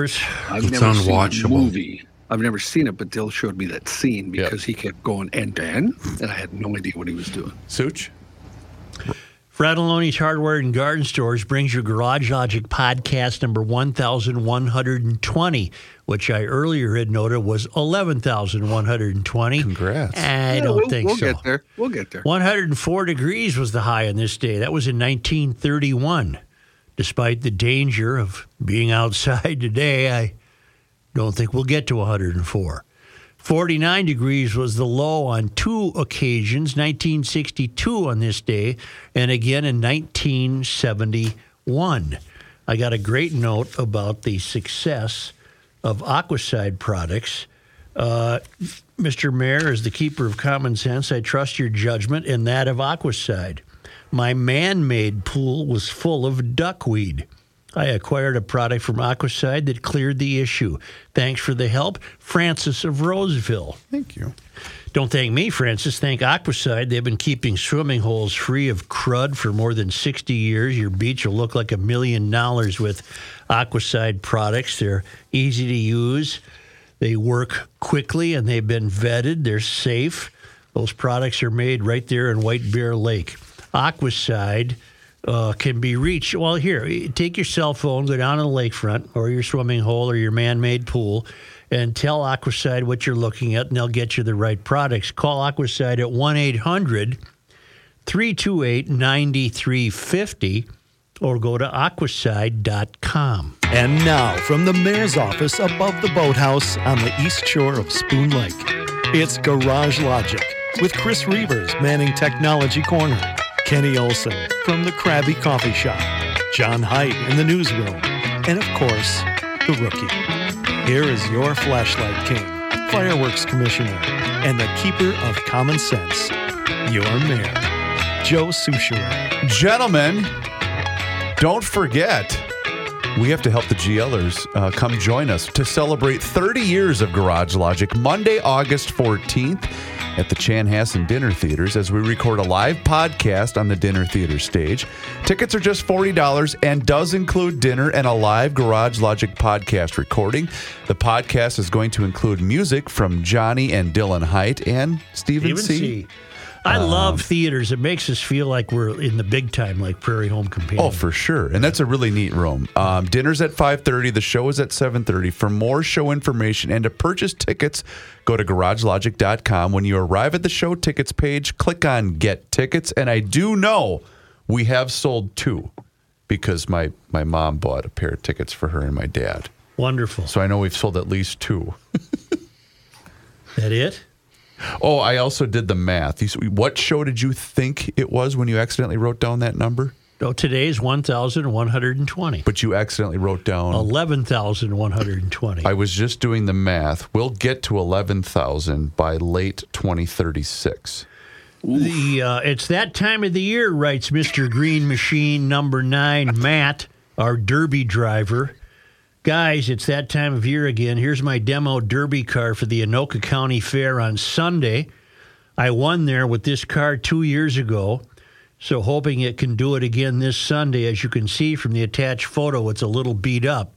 It's unwatchable. I've never seen it, but Dill showed me that scene because he kept going, and I had no idea what he was doing. Such. Fratelloni's Hardware and Garden Stores brings you Garage Logic podcast number 1,120, which I earlier had noted was 11,120. Congrats. I don't think so. We'll get there. 104 degrees was the high on this day. That was in 1931. Despite the danger of being outside today, I don't think we'll get to 104. 49 degrees was the low on two occasions, 1962 on this day, and again in 1971. I got a great note about the success of Aquacide products. Mr. Mayor, as the keeper of common sense, I trust your judgment and that of Aquacide. My man-made pool was full of duckweed. I acquired a product from Aquacide that cleared the issue. Thanks for the help, Francis of Roseville. Thank you. Don't thank me, Francis. Thank Aquacide. They've been keeping swimming holes free of crud for more than 60 years. Your beach will look like $1 million with Aquacide products. They're easy to use. They work quickly, and they've been vetted. They're safe. Those products are made right there in White Bear Lake. Aquacide can be reached. Well, here, take your cell phone, go down to the lakefront or your swimming hole or your man-made pool, and tell Aquacide what you're looking at, and they'll get you the right products. Call Aquacide at 1-800-328-9350 or go to aquacide.com. And now, from the mayor's office above the boathouse on the east shore of Spoon Lake, it's Garage Logic with Chris Reavers manning Technology Corner, Kenny Olson from the Krabby Coffee Shop, John Haidt in the newsroom, and of course, the rookie. Here is your flashlight king, fireworks commissioner, and the keeper of common sense, your mayor, Joe Souchera. Gentlemen, don't forget, we have to help the GLers come join us to celebrate 30 years of Garage Logic, Monday, August 14th. At the Chanhassen Dinner Theaters, as we record a live podcast on the dinner theater stage. Tickets are just $40 and does include dinner and a live Garage Logic podcast recording. The podcast is going to include music from Johnny and Dylan Haidt and Stephen C. I love theaters. It makes us feel like we're in the big time, like Prairie Home Companion. Oh, for sure. And that's a really neat room. Dinner's at 5:30. The show is at 7:30. For more show information and to purchase tickets, go to garagelogic.com. When you arrive at the show tickets page, click on Get Tickets. And I do know we have sold two because my mom bought a pair of tickets for her and my dad. Wonderful. So I know we've sold at least two. That it? Oh, I also did the math. What show did you think it was when you accidentally wrote down that number? No, today is 1,120. But you accidentally wrote down 11,120. I was just doing the math. We'll get to 11,000 by late 2036. It's that time of the year, writes Mr. Green Machine number 9, Matt, our derby driver. Guys, it's that time of year again. Here's my demo derby car for the Anoka County Fair on Sunday. I won there with this car 2 years ago, so hoping it can do it again this Sunday. As you can see from the attached photo, it's a little beat up.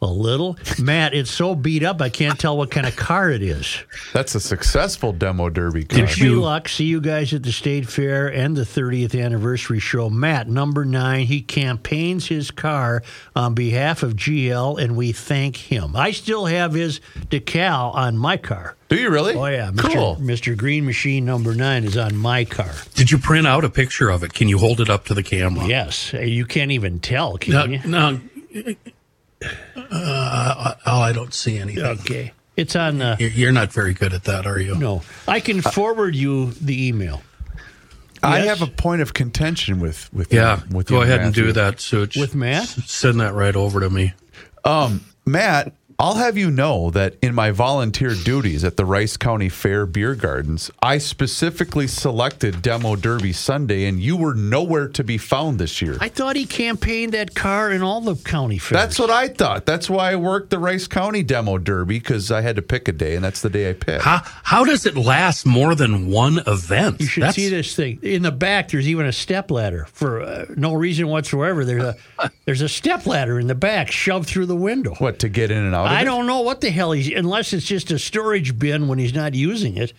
A little? Matt, it's so beat up I can't tell what kind of car it is. That's a successful demo derby car. Wish me luck. See you guys at the State Fair and the 30th anniversary show. Matt, number 9, he campaigns his car on behalf of GL, and we thank him. I still have his decal on my car. Do you really? Oh, yeah. Cool. Mr. Green Machine number 9 is on my car. Did you print out a picture of it? Can you hold it up to the camera? Yes. You can't even tell, can you? No. I don't see anything. Okay. It's on... You're not very good at that, are you? No. I can forward you the email. I have a point of contention with you. Yeah, go ahead, Matthew, and do that, Such. With Matt? Send that right over to me. Matt, I'll have you know that in my volunteer duties at the Rice County Fair Beer Gardens, I specifically selected Demo Derby Sunday, and you were nowhere to be found this year. I thought he campaigned that car in all the county fairs. That's what I thought. That's why I worked the Rice County Demo Derby, because I had to pick a day, and that's the day I picked. How does it last more than one event? You should see this thing. In the back, there's even a stepladder for no reason whatsoever. There's a stepladder in the back shoved through the window. What, to get in and out? I don't know what the hell unless it's just a storage bin when he's not using it.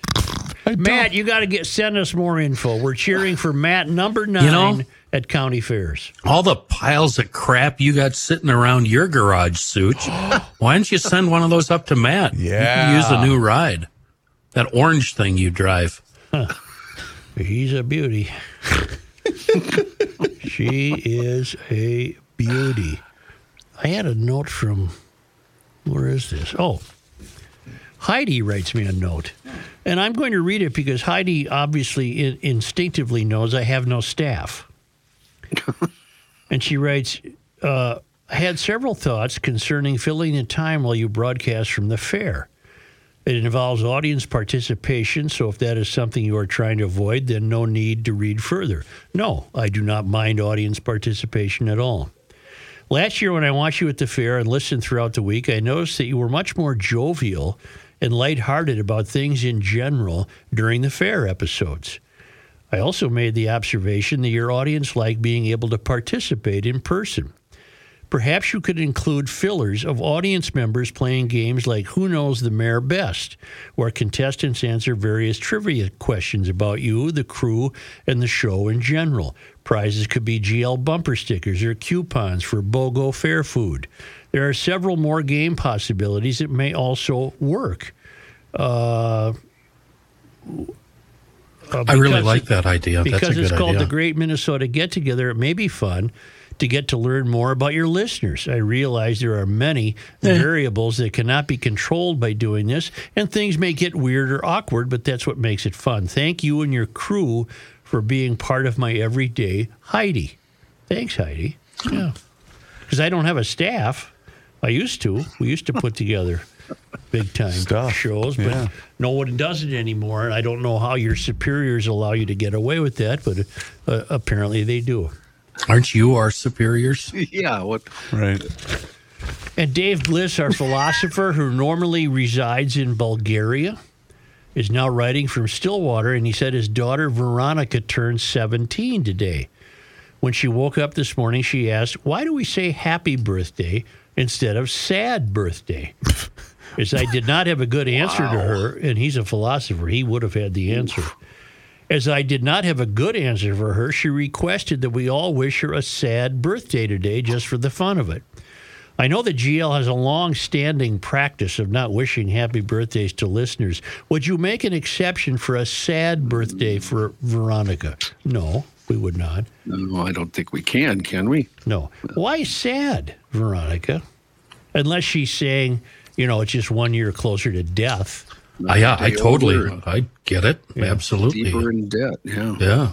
Matt, you got to send us more info. We're cheering for Matt, number 9 at county fairs. All the piles of crap you got sitting around your garage, Such. Why don't you send one of those up to Matt? Yeah. You can use a new ride. That orange thing you drive. Huh. He's a beauty. She is a beauty. I had a note from... Where is this? Oh, Heidi writes me a note. And I'm going to read it because Heidi obviously instinctively knows I have no staff. And she writes, I had several thoughts concerning filling the time while you broadcast from the fair. It involves audience participation, so if that is something you are trying to avoid, then no need to read further. No, I do not mind audience participation at all. Last year when I watched you at the fair and listened throughout the week, I noticed that you were much more jovial and lighthearted about things in general during the fair episodes. I also made the observation that your audience liked being able to participate in person. Perhaps you could include fillers of audience members playing games like Who Knows the Mayor Best, where contestants answer various trivia questions about you, the crew, and the show in general. Prizes could be GL bumper stickers or coupons for BOGO fair food. There are several more game possibilities that may also work. I really like that idea. That's a good idea. Because it's called the Great Minnesota Get Together, it may be fun to get to learn more about your listeners. I realize there are many variables that cannot be controlled by doing this, and things may get weird or awkward, but that's what makes it fun. Thank you and your crew for being part of my everyday Heidi. Thanks, Heidi. Yeah. Because I don't have a staff. I used to. We used to put together big-time shows, but no one does it anymore, and I don't know how your superiors allow you to get away with that, but apparently they do. Aren't you our superiors? Yeah. What? Right. And Dave Bliss, our philosopher who normally resides in Bulgaria, is now writing from Stillwater, and he said his daughter Veronica turned 17 today. When she woke up this morning, she asked, why do we say happy birthday instead of sad birthday? Because I did not have a good answer to her, and he's a philosopher. He would have had the answer. As I did not have a good answer for her, she requested that we all wish her a sad birthday today just for the fun of it. I know that GL has a long-standing practice of not wishing happy birthdays to listeners. Would you make an exception for a sad birthday for Veronica? No, we would not. No, I don't think we can we? No. Why sad, Veronica? Unless she's saying, you know, it's just 1 year closer to death. Yeah, I totally, I get it. Yeah. Absolutely. Deeper in debt, yeah.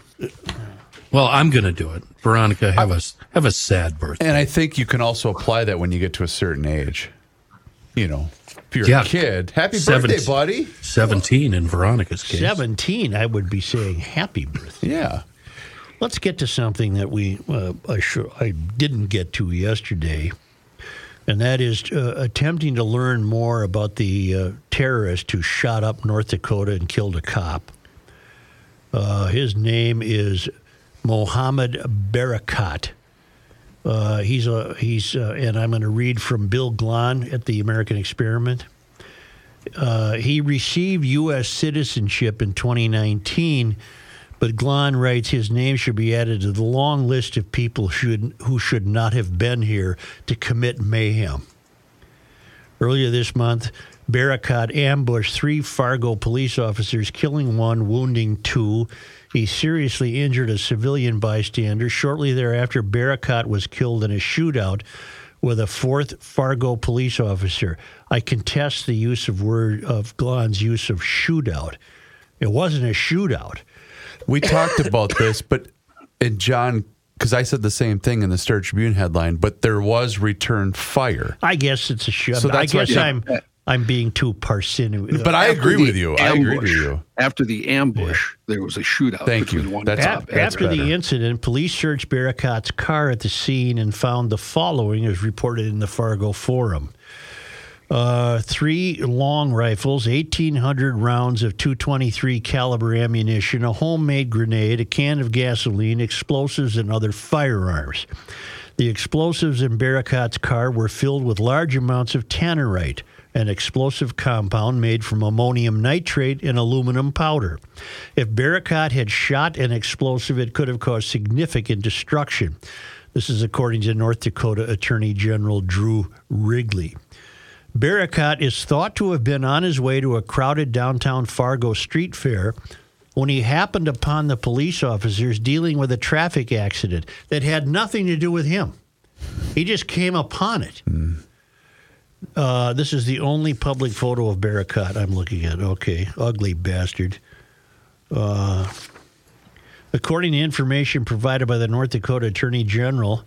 Well, I'm going to do it. Veronica, have a sad birthday. And I think you can also apply that when you get to a certain age. You know, if you're a kid, happy birthday, buddy. 17 in Veronica's case. 17, I would be saying happy birthday. Yeah. Let's get to something that we I didn't get to yesterday. And that is attempting to learn more about the terrorist who shot up North Dakota and killed a cop. His name is Mohammed Barakat. And I'm going to read from Bill Glahn at the American Experiment. He received U.S. citizenship in 2019, but Glahn writes his name should be added to the long list of people who should not have been here to commit mayhem. Earlier this month, Barakat ambushed 3 Fargo police officers, killing 1, wounding 2. He seriously injured a civilian bystander. Shortly thereafter, Barakat was killed in a shootout with a 4th Fargo police officer. I contest the use of Glahn's use of shootout. It wasn't a shootout. We talked about this, but John Because I said the same thing in the Star Tribune headline, but there was return fire. I guess it's a shove. So I guess I'm being too parsimonious. But I agree with you. I agree with you. After the ambush, there was a shootout. Thank you. After the incident, police searched Barricotte's car at the scene and found the following, as reported in the Fargo Forum. 3 long rifles, 1,800 rounds of .223 caliber ammunition, a homemade grenade, a can of gasoline, explosives, and other firearms. The explosives in Barricotte's car were filled with large amounts of tannerite, an explosive compound made from ammonium nitrate and aluminum powder. If Barricotte had shot an explosive, it could have caused significant destruction. This is according to North Dakota Attorney General Drew Wrigley. Barricotte is thought to have been on his way to a crowded downtown Fargo street fair when he happened upon the police officers dealing with a traffic accident that had nothing to do with him. He just came upon it. This is the only public photo of Barricotte I'm looking at. Okay, ugly bastard. According to information provided by the North Dakota Attorney General,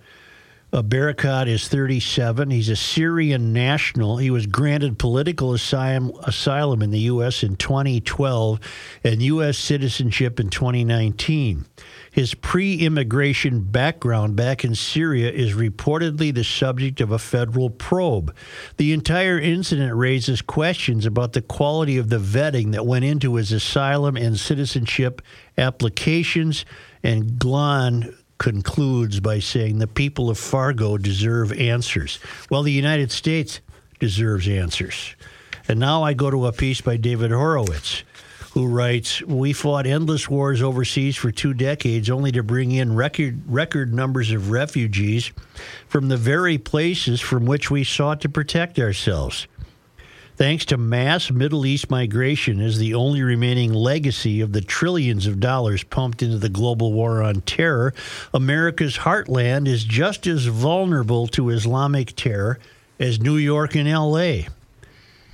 Barricotte is 37. He's a Syrian national. He was granted political asylum in the U.S. in 2012 and U.S. citizenship in 2019. His pre-immigration background back in Syria is reportedly the subject of a federal probe. The entire incident raises questions about the quality of the vetting that went into his asylum and citizenship applications, and Glahn concludes by saying the people of Fargo deserve answers. Well, the United States deserves answers. And now I go to a piece by David Horowitz, who writes, we fought endless wars overseas for 2 decades only to bring in record numbers of refugees from the very places from which we sought to protect ourselves. Thanks to mass Middle East migration is the only remaining legacy of the trillions of dollars pumped into the global war on terror. America's heartland is just as vulnerable to Islamic terror as New York and L.A.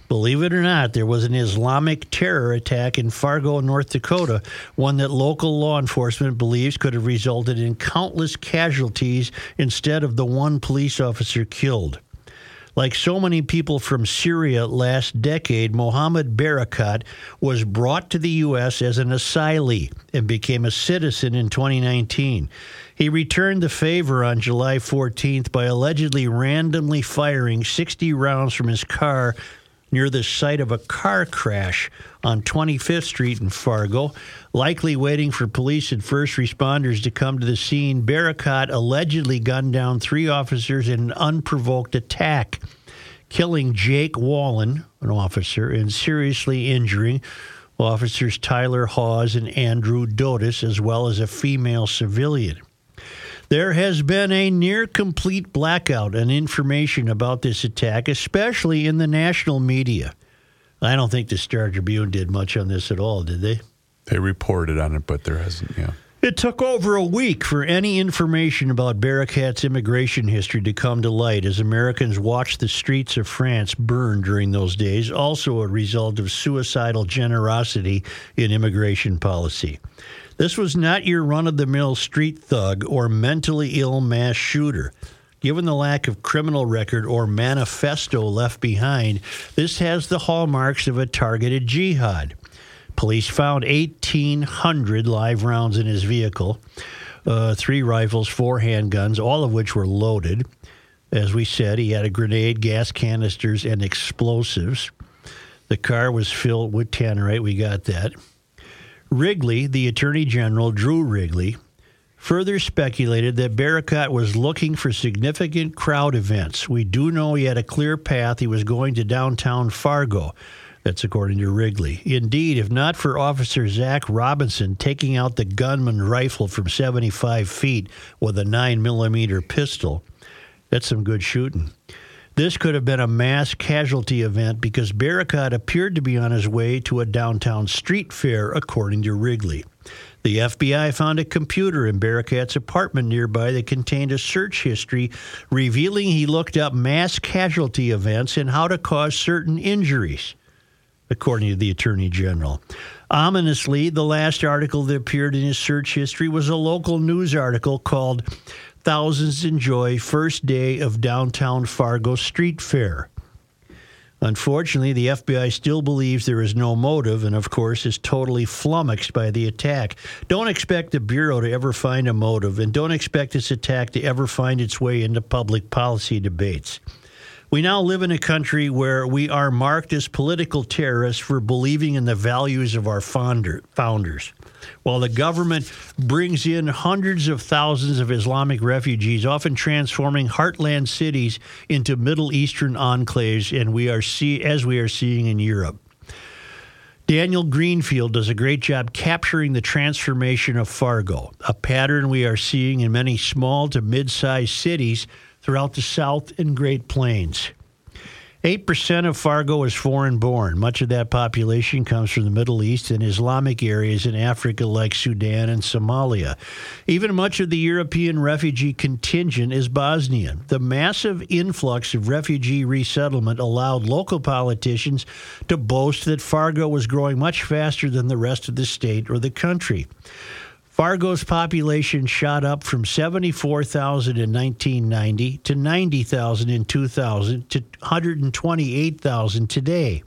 Believe it or not, there was an Islamic terror attack in Fargo, North Dakota, one that local law enforcement believes could have resulted in countless casualties instead of the one police officer killed. Like so many people from Syria last decade, Mohammed Barricotte was brought to the U.S. as an asylee and became a citizen in 2019. He returned the favor on July 14th by allegedly randomly firing 60 rounds from his car near the site of a car crash on 25th Street in Fargo. Likely waiting for police and first responders to come to the scene, Barricotte allegedly gunned down 3 officers in an unprovoked attack, killing Jake Wallen, an officer, and seriously injuring officers Tyler Hawes and Andrew Dotis, as well as a female civilian. There has been a near-complete blackout on information about this attack, especially in the national media. I don't think the Star Tribune did much on this at all, did they? They reported on it, but there hasn't, It took over a week for any information about Barricotte's immigration history to come to light as Americans watched the streets of France burn during those days, also a result of suicidal generosity in immigration policy. This was not your run-of-the-mill street thug or mentally ill mass shooter. Given the lack of criminal record or manifesto left behind, this has the hallmarks of a targeted jihad. Police found 1,800 live rounds in his vehicle, 3 rifles, 4 handguns, all of which were loaded. As we said, he had a grenade, gas canisters, and explosives. The car was filled with tannerite. We got that. Wrigley, the Attorney General, Drew Wrigley, further speculated that Barricotte was looking for significant crowd events. We do know he had a clear path. He was going to downtown Fargo. That's according to Wrigley. Indeed, if not for Officer Zach Robinson taking out the gunman rifle from 75 feet with a 9mm pistol, that's some good shooting. This could have been a mass casualty event because Barricotte appeared to be on his way to a downtown street fair, according to Wrigley. The FBI found a computer in Barricotte's apartment nearby that contained a search history revealing he looked up mass casualty events and how to cause certain injuries, according to the Attorney General. Ominously, the last article that appeared in his search history was a local news article called "Thousands Enjoy First Day of Downtown Fargo Street Fair." Unfortunately, the FBI still believes there is no motive and, of course, is totally flummoxed by the attack. Don't expect the Bureau to ever find a motive, and don't expect this attack to ever find its way into public policy debates. We now live in a country where we are marked as political terrorists for believing in the values of our founders. While the government brings in hundreds of thousands of Islamic refugees, often transforming heartland cities into Middle Eastern enclaves, and we are seeing in Europe. Daniel Greenfield does a great job capturing the transformation of Fargo, a pattern we are seeing in many small to mid-sized cities throughout the South and Great Plains. 8% of Fargo is foreign-born. Much of that population comes from the Middle East and Islamic areas in Africa like Sudan and Somalia. Even much of the European refugee contingent is Bosnian. The massive influx of refugee resettlement allowed local politicians to boast that Fargo was growing much faster than the rest of the state or the country. Fargo's population shot up from 74,000 in 1990 to 90,000 in 2000 to 128,000 today.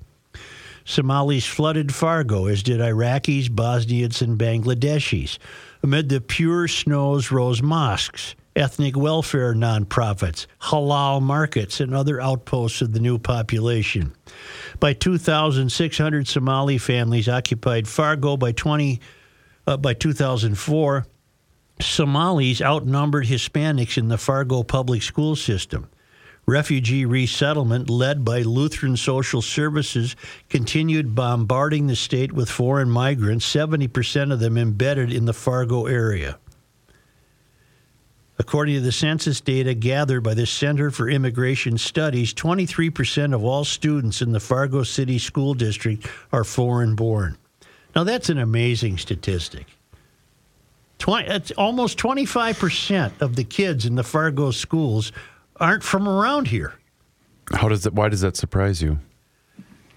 Somalis flooded Fargo, as did Iraqis, Bosnians, and Bangladeshis. Amid the pure snows rose mosques, ethnic welfare nonprofits, halal markets, and other outposts of the new population. By 2000, 600 Somali families occupied Fargo. By 2004, Somalis outnumbered Hispanics in the Fargo public school system. Refugee resettlement, led by Lutheran Social Services, continued bombarding the state with foreign migrants, 70% of them embedded in the Fargo area. According to the census data gathered by the Center for Immigration Studies, 23% of all students in the Fargo City School District are foreign-born. Now, that's an amazing statistic. It's almost 25% of the kids in the Fargo schools aren't from around here. Why does that surprise you?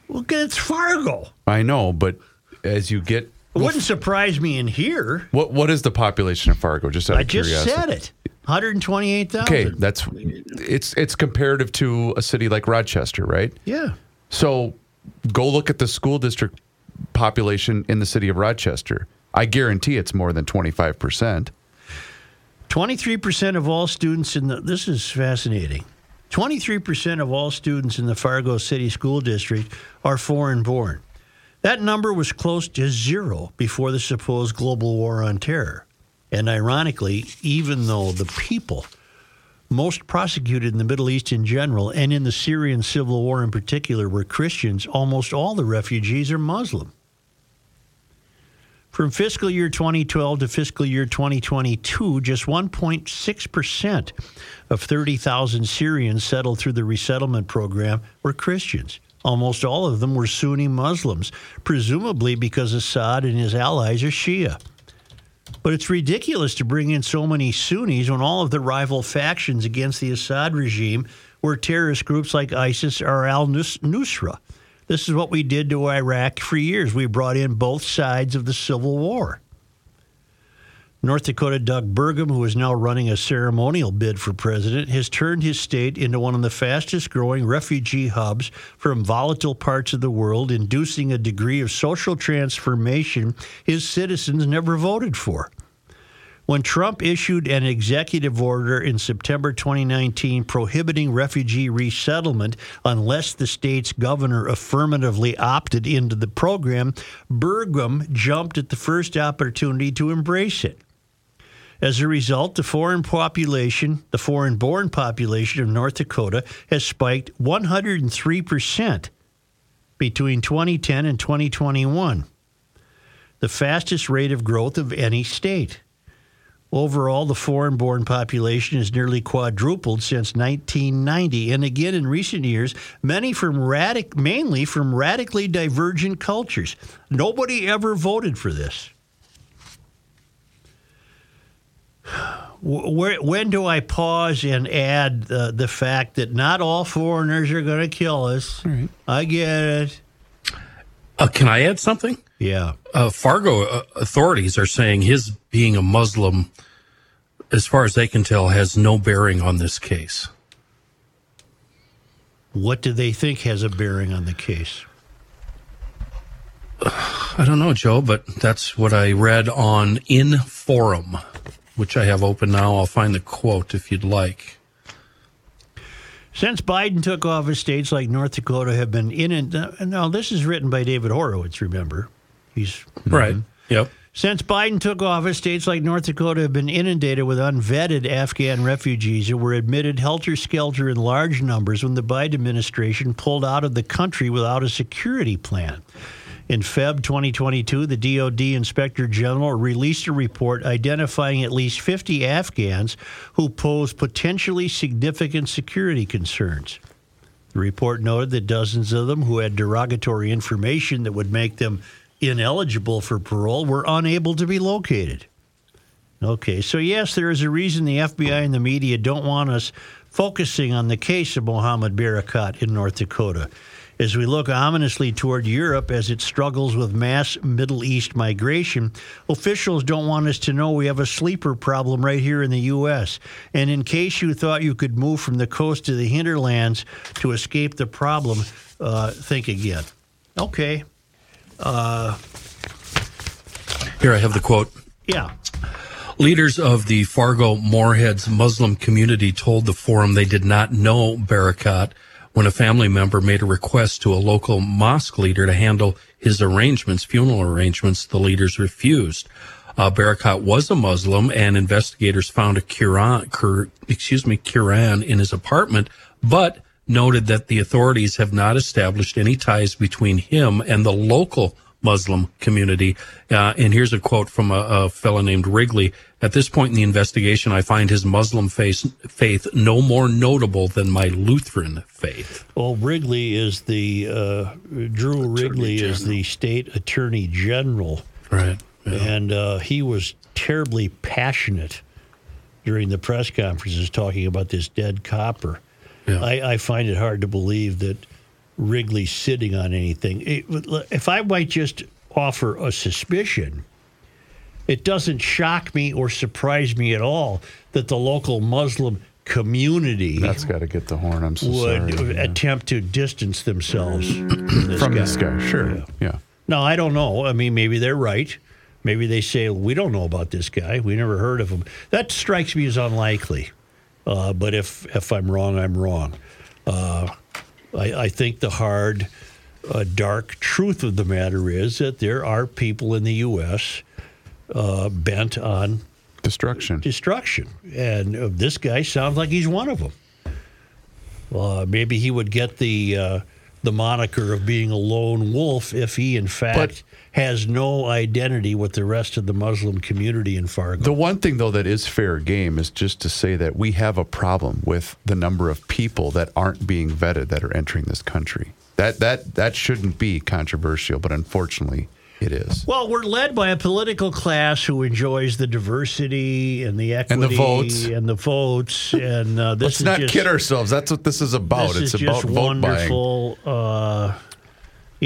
Well, it's Fargo. I know, but as you get... It wouldn't surprise me in here. What is the population of Fargo? Just out of curiosity. I just said it. 128,000. Okay, it's comparative to a city like Rochester, right? Yeah. So go look at the school district population in the city of Rochester. I guarantee it's more than 25%. 23% of all students in the... This is fascinating. 23% of all students in the Fargo City School District are foreign-born. That number was close to zero before the supposed global war on terror. And ironically, even though the people most prosecuted in the Middle East in general, and in the Syrian civil war in particular, were Christians, almost all the refugees are Muslim. From fiscal year 2012 to fiscal year 2022, just 1.6% of 30,000 Syrians settled through the resettlement program were Christians. Almost all of them were Sunni Muslims, presumably because Assad and his allies are Shia. But it's ridiculous to bring in so many Sunnis when all of the rival factions against the Assad regime were terrorist groups like ISIS or al-Nusra. This is what we did to Iraq for years. We brought in both sides of the Civil War. North Dakota Doug Burgum, who is now running a ceremonial bid for president, has turned his state into one of the fastest-growing refugee hubs from volatile parts of the world, inducing a degree of social transformation his citizens never voted for. When Trump issued an executive order in September 2019 prohibiting refugee resettlement unless the state's governor affirmatively opted into the program, Burgum jumped at the first opportunity to embrace it. As a result, the foreign-born population of North Dakota has spiked 103% between 2010 and 2021, the fastest rate of growth of any state. Overall, the foreign-born population has nearly quadrupled since 1990, and again in recent years, mainly from radically divergent cultures. Nobody ever voted for this. When do I pause and add the fact that not all foreigners are going to kill us? All right. I get it. Can I add something? Yeah. Fargo authorities are saying his being a Muslim, as far as they can tell, has no bearing on this case. What do they think has a bearing on the case? I don't know, Joe, but that's what I read on Inforum, which I have open now. I'll find the quote if you'd like. Since Biden took office, states like North Dakota have been now this is written by David Horowitz, remember? He's right. Yep. Since Biden took office, states like North Dakota have been inundated with unvetted Afghan refugees who were admitted helter-skelter in large numbers when the Biden administration pulled out of the country without a security plan. In Feb 2022, the DOD Inspector General released a report identifying at least 50 Afghans who pose potentially significant security concerns. The report noted that dozens of them who had derogatory information that would make them ineligible for parole were unable to be located. Okay, so yes, there is a reason the FBI and the media don't want us focusing on the case of Mohammed Barakat in North Dakota, as we look ominously toward Europe as it struggles with mass Middle East migration. Officials don't want us to know we have a sleeper problem right here in the U.S. And in case you thought you could move from the coast to the hinterlands to escape the problem, think again. Okay. Here I have the quote. Yeah. Leaders of the Fargo-Moorhead's Muslim community told the forum they did not know Barakat when a family member made a request to a local mosque leader to handle his funeral arrangements, the leaders refused. Barakat was a Muslim, and investigators found a Quran in his apartment, but noted that the authorities have not established any ties between him and the local Muslim community. And here's a quote from a fellow named Wrigley. At this point in the investigation, I find his Muslim faith no more notable than my Lutheran faith. Well, Wrigley is the state attorney general. Right. Yeah. And he was terribly passionate during the press conferences talking about this dead copper. Yeah. I find it hard to believe that Wrigley sitting on anything. If I might just offer a suspicion, it doesn't shock me or surprise me at all that the local Muslim community that's got to get the horn. I'm so would sorry, attempt to distance themselves from this guy. Sure, yeah. No, I don't know. I mean, maybe they're right. Maybe they say we don't know about this guy. We never heard of him. That strikes me as unlikely. But if I'm wrong, I'm wrong. I think the hard, dark truth of the matter is that there are people in the U.S. Bent on destruction. And this guy sounds like he's one of them. Maybe he would get the moniker of being a lone wolf if he, in fact, has no identity with the rest of the Muslim community in Fargo. The one thing, though, that is fair game is just to say that we have a problem with the number of people that aren't being vetted that are entering this country. That shouldn't be controversial, but unfortunately, it is. Well, we're led by a political class who enjoys the diversity and the equity and the votes. And this let's not kid ourselves. That's what this is about. This is about just vote wonderful. Buying.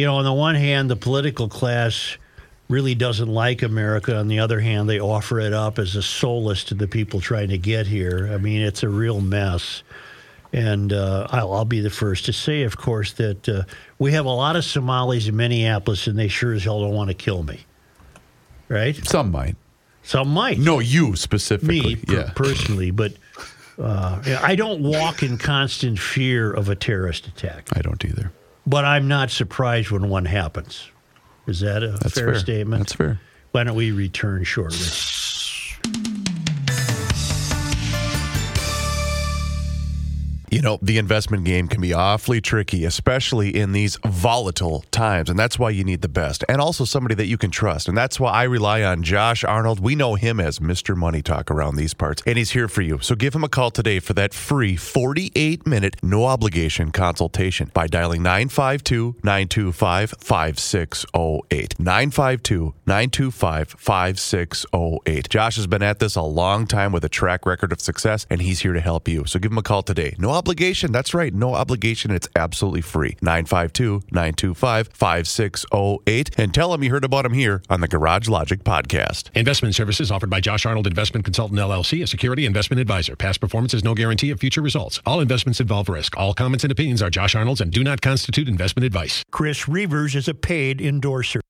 On the one hand, the political class really doesn't like America. On the other hand, they offer it up as a solace to the people trying to get here. I mean, it's a real mess. And I'll be the first to say, of course, that we have a lot of Somalis in Minneapolis, and they sure as hell don't want to kill me, right? Some might. No, you specifically. Me, yeah. Personally. But I don't walk in constant fear of a terrorist attack. I don't either. But I'm not surprised when one happens. Is that a fair statement? That's fair. Why don't we return shortly? You know, the investment game can be awfully tricky, especially in these volatile times. And that's why you need the best and also somebody that you can trust. And that's why I rely on Josh Arnold. We know him as Mr. Money Talk around these parts. And he's here for you. So give him a call today for that free 48-minute, no-obligation consultation by dialing 952-925-5608. 952-925-5608. Josh has been at this a long time with a track record of success, and he's here to help you. So give him a call today. No obligation. obligation. That's right. No obligation. It's absolutely free. 952-925-5608. And tell them you heard about them here on the Garage Logic Podcast. Investment services offered by Josh Arnold Investment Consultant, LLC, a security investment advisor. Past performance is no guarantee of future results. All investments involve risk. All comments and opinions are Josh Arnold's and do not constitute investment advice. Chris Reavers is a paid endorser.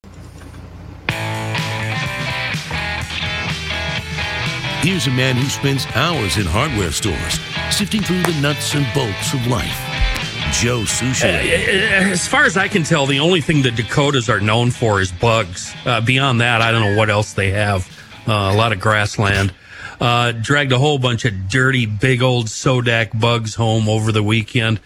Here's a man who spends hours in hardware stores, sifting through the nuts and bolts of life. Joe Souchere. As far as I can tell, the only thing the Dakotas are known for is bugs. Beyond that, I don't know what else they have. A lot of grassland. Dragged a whole bunch of dirty, big old Sodak bugs home over the weekend.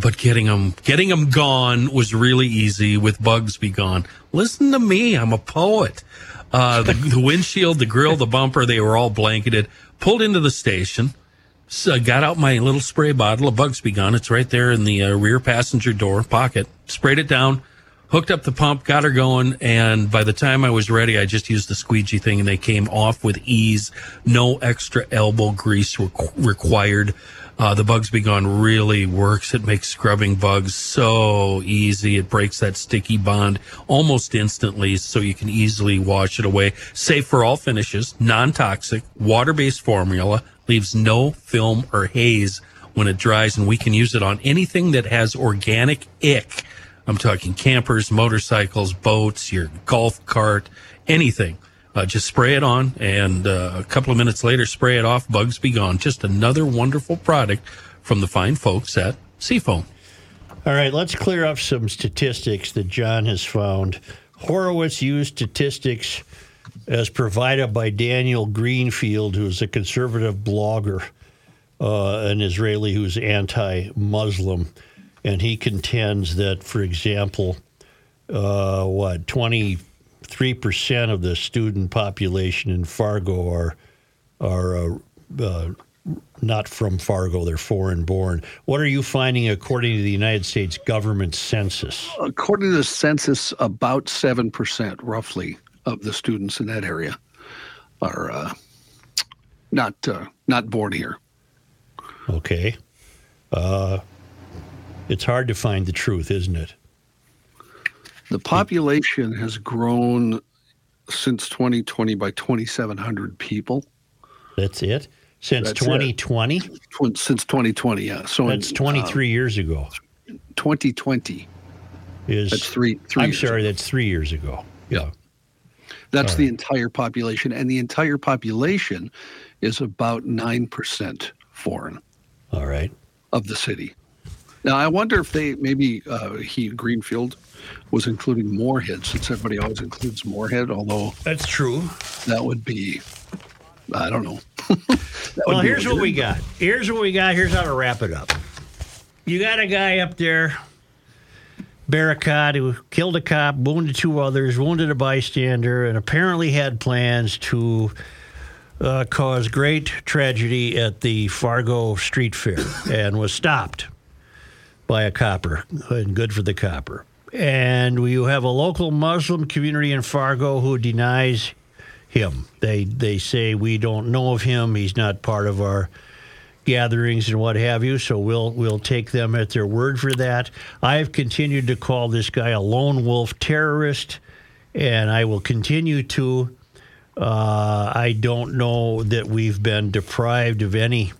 But getting them gone was really easy with bugs be gone. Listen to me, I'm a poet. The windshield, the grill, the bumper, they were all blanketed. Pulled into the station, so got out my little spray bottle of Bugs Be Gone. It's right there in the rear passenger door pocket. Sprayed it down, hooked up the pump, got her going, and by the time I was ready, I just used the squeegee thing, and they came off with ease. No extra elbow grease required. The Bugs Be Gone really works. It makes scrubbing bugs so easy. It breaks that sticky bond almost instantly, so you can easily wash it away. Safe for all finishes, non-toxic, water-based formula, leaves no film or haze when it dries, and we can use it on anything that has organic ick. I'm talking campers, motorcycles, boats, your golf cart, anything. Just spray it on, and a couple of minutes later, spray it off. Bugs Be Gone. Just another wonderful product from the fine folks at Seafoam. All right, let's clear up some statistics that John has found. Horowitz used statistics as provided by Daniel Greenfield, who is a conservative blogger, an Israeli who's anti-Muslim. And he contends that, for example, 3% of the student population in Fargo are not from Fargo. They're foreign-born. What are you finding according to the United States government census? According to the census, about 7% roughly of the students in that area are not born here. Okay. It's hard to find the truth, isn't it? The population has grown since 2020 by 2,700 people. That's it? Since 2020? Since 2020, yeah. So that's 23 years ago. 2020. That's that's 3 years ago. Yeah. That's the entire population, and the entire population is about 9% foreign. All right. Of the city. Now, I wonder if Greenfield was including Moorhead, since everybody always includes Moorhead, although... That's true. That would be, I don't know. Well, here's what we got. Here's how to wrap it up. You got a guy up there, Barricade, who killed a cop, wounded two others, wounded a bystander, and apparently had plans to... cause great tragedy at the Fargo Street Fair and was stopped by a copper, and good for the copper. And you have a local Muslim community in Fargo who denies him. They say, we don't know of him, he's not part of our gatherings and what have you, so we'll take them at their word for that. I've continued to call this guy a lone wolf terrorist, and I will continue to. I don't know that we've been deprived of any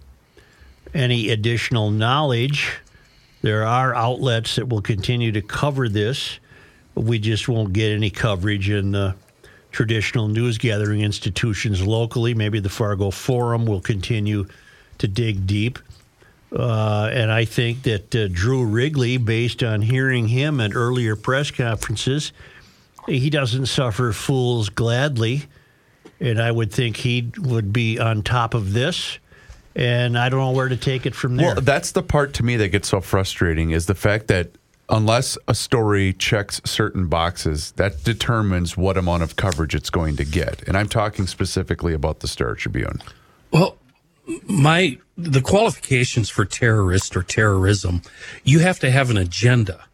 additional knowledge. There are outlets that will continue to cover this. We just won't get any coverage in the traditional news gathering institutions locally. Maybe the Fargo Forum will continue to dig deep. And I think that Drew Wrigley, based on hearing him at earlier press conferences, he doesn't suffer fools gladly. And I would think he would be on top of this. And I don't know where to take it from there. Well, that's the part to me that gets so frustrating is the fact that unless a story checks certain boxes, that determines what amount of coverage it's going to get. And I'm talking specifically about the Star Tribune. Well, the qualifications for terrorist or terrorism, you have to have an agenda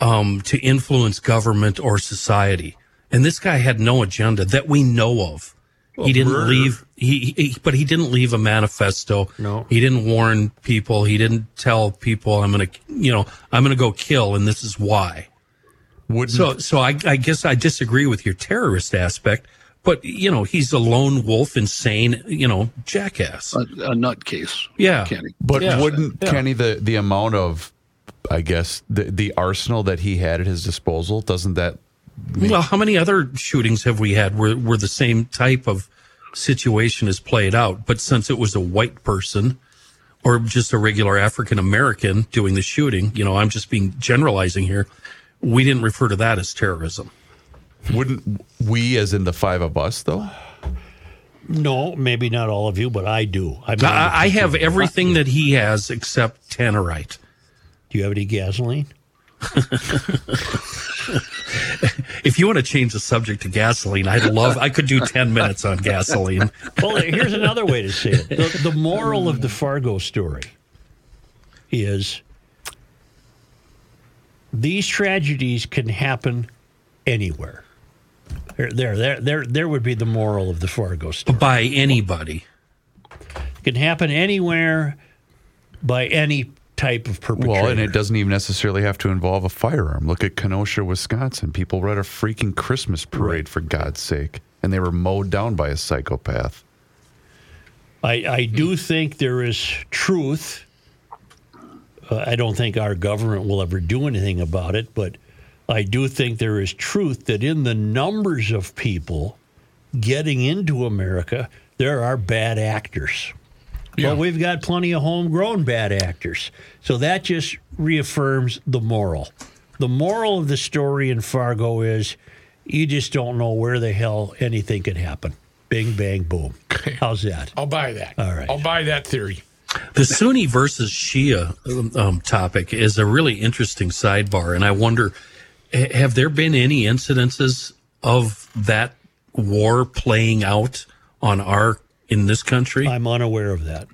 to influence government or society. And this guy had no agenda that we know of. He didn't leave. But he didn't leave a manifesto. No, he didn't warn people. He didn't tell people, I'm gonna go kill, and this is why. So I guess I disagree with your terrorist aspect, but he's a lone wolf, insane, jackass, a nutcase. Yeah, Kenny. But yeah, wouldn't Kenny the amount of, I guess, the arsenal that he had at his disposal, doesn't that? Well, how many other shootings have we had where the same type of situation is played out? But since it was a white person or just a regular African American doing the shooting, I'm just generalizing here. We didn't refer to that as terrorism. Wouldn't we, as in the five of us, though? No, maybe not all of you, but I do. I have everything that he has except tannerite. Do you have any gasoline? If you want to change the subject to gasoline, I could do 10 minutes on gasoline. Well, here's another way to say it. The moral of the Fargo story is these tragedies can happen anywhere. There would be the moral of the Fargo story. By anybody. It can happen anywhere by any type of perpetrator. Well, and it doesn't even necessarily have to involve a firearm. Look at Kenosha, Wisconsin. People were at a freaking Christmas parade, for God's sake, and they were mowed down by a psychopath. I do think there is truth. I don't think our government will ever do anything about it, but I do think there is truth that in the numbers of people getting into America, there are bad actors. Yeah. Well, we've got plenty of homegrown bad actors. So that just reaffirms the moral. The moral of the story in Fargo is you just don't know where the hell anything could happen. Bing, bang, boom. Okay. How's that? I'll buy that. All right. I'll buy that theory. The Sunni versus Shia topic is a really interesting sidebar. And I wonder, have there been any incidences of that war playing out on our in this country? I'm unaware of that.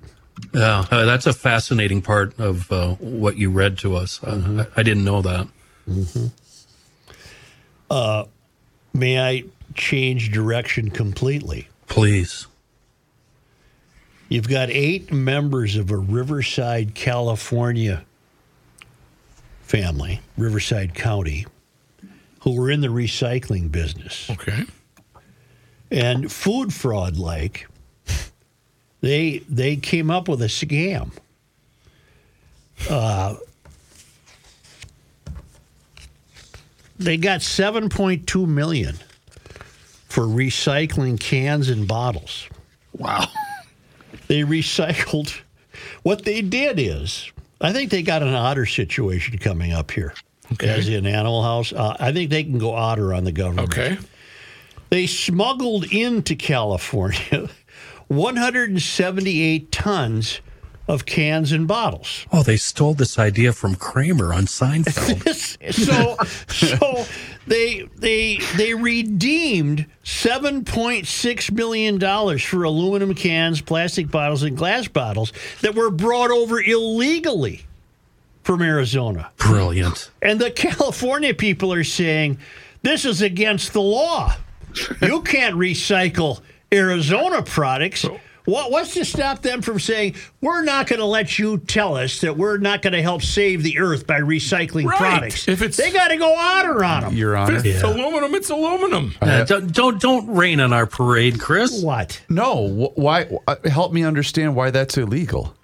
That's a fascinating part of what you read to us. Mm-hmm. I didn't know that. Mm-hmm. May I change direction completely? Please. You've got 8 members of a Riverside, California family, Riverside County, who were in the recycling business. Okay. And food fraud like... They came up with a scam. They got $7.2 million for recycling cans and bottles. Wow. They recycled. What they did is, I think they got an otter situation coming up here. Okay. As in Animal House. I think they can go otter on the government. Okay. They smuggled into California 178 tons of cans and bottles. Oh, they stole this idea from Kramer on Seinfeld. so they redeemed $7.6 million for aluminum cans, plastic bottles, and glass bottles that were brought over illegally from Arizona. Brilliant. And the California people are saying, this is against the law. You can't recycle Arizona products. What's to stop them from saying, we're not going to let you tell us that we're not going to help save the earth by recycling products? If it's, they got to go otter on them. Your Honor. If it's aluminum, it's aluminum. Don't rain on our parade, Chris. What? No. Why? Help me understand why that's illegal.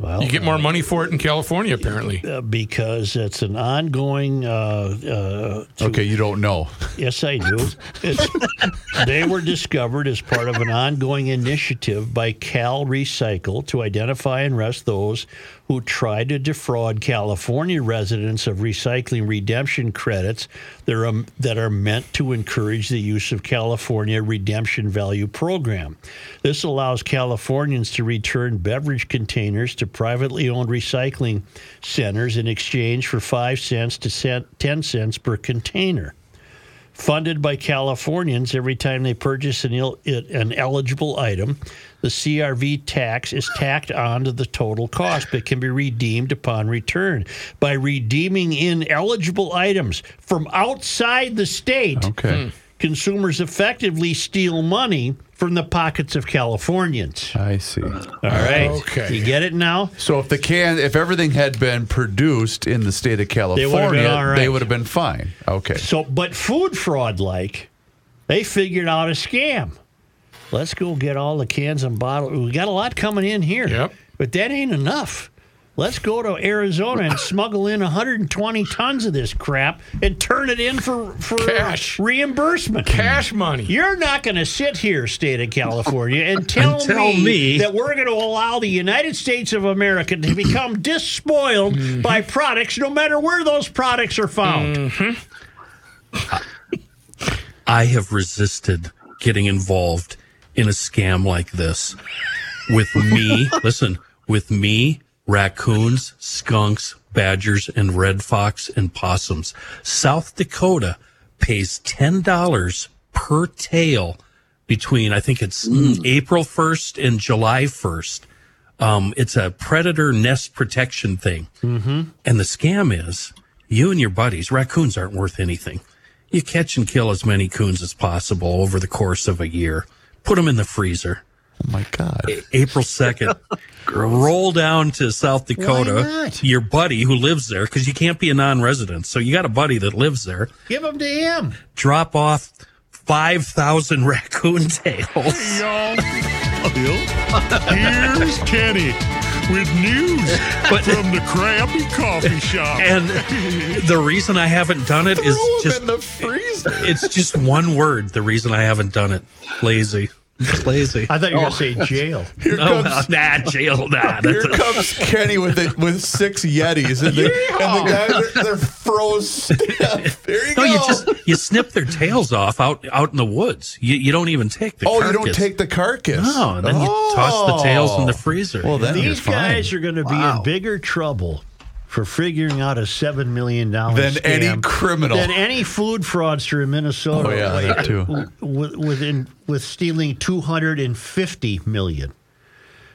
Well, you get more money for it in California, apparently. Because it's an ongoing... okay, you don't know. Yes, I do. They were discovered as part of an ongoing initiative by CalRecycle to identify and arrest those who tried to defraud California residents of recycling redemption credits that are meant to encourage the use of California Redemption Value Program. This allows Californians to return beverage containers to privately owned recycling centers in exchange for 5 cents to 10 cents per container. Funded by Californians every time they purchase an eligible item, the CRV tax is tacked on to the total cost but can be redeemed upon return. By redeeming ineligible items from outside the state, consumers effectively steal money from the pockets of Californians. I see. All right. Okay. You get it now? So if everything had been produced in the state of California, they would have been fine. Okay. So, but food fraud, they figured out a scam. Let's go get all the cans and bottles. We got a lot coming in here. Yep. But that ain't enough. Let's go to Arizona and smuggle in 120 tons of this crap and turn it in for cash reimbursement. Cash money. You're not going to sit here, state of California, and tell me that we're going to allow the United States of America to become despoiled by products no matter where those products are found. Mm-hmm. I have resisted getting involved in a scam like this. With me, raccoons, skunks, badgers, and red fox and possums. South Dakota pays $10 per tail between, I think it's April 1st and July 1st. It's a predator nest protection thing. Mm-hmm. And the scam is you and your buddies, raccoons aren't worth anything. You catch and kill as many coons as possible over the course of a year. Put them in the freezer. Oh, my God. April 2nd. Roll down to South Dakota, your buddy who lives there, because you can't be a non-resident. So you got a buddy that lives there. Give them to him. Drop off 5,000 raccoon tails. Hey, y'all. Here's Kenny with news from the Krabby Coffee Shop. And the reason I haven't done it is just... in the freezer. It's just one word, the reason I haven't done it. Lazy. Lazy. I thought you were going to say jail. Jail. Nah. Here comes Kenny with six Yetis, and the guys they're froze stiff. There you go. You snip their tails off out in the woods. You don't even take the carcass. Oh, you don't take the carcass. No, and then you toss the tails in the freezer. Well, then these guys are going to be in bigger trouble for figuring out a $7 million scam than any food fraudster in Minnesota. Oh, yeah, that too. With stealing $250 million.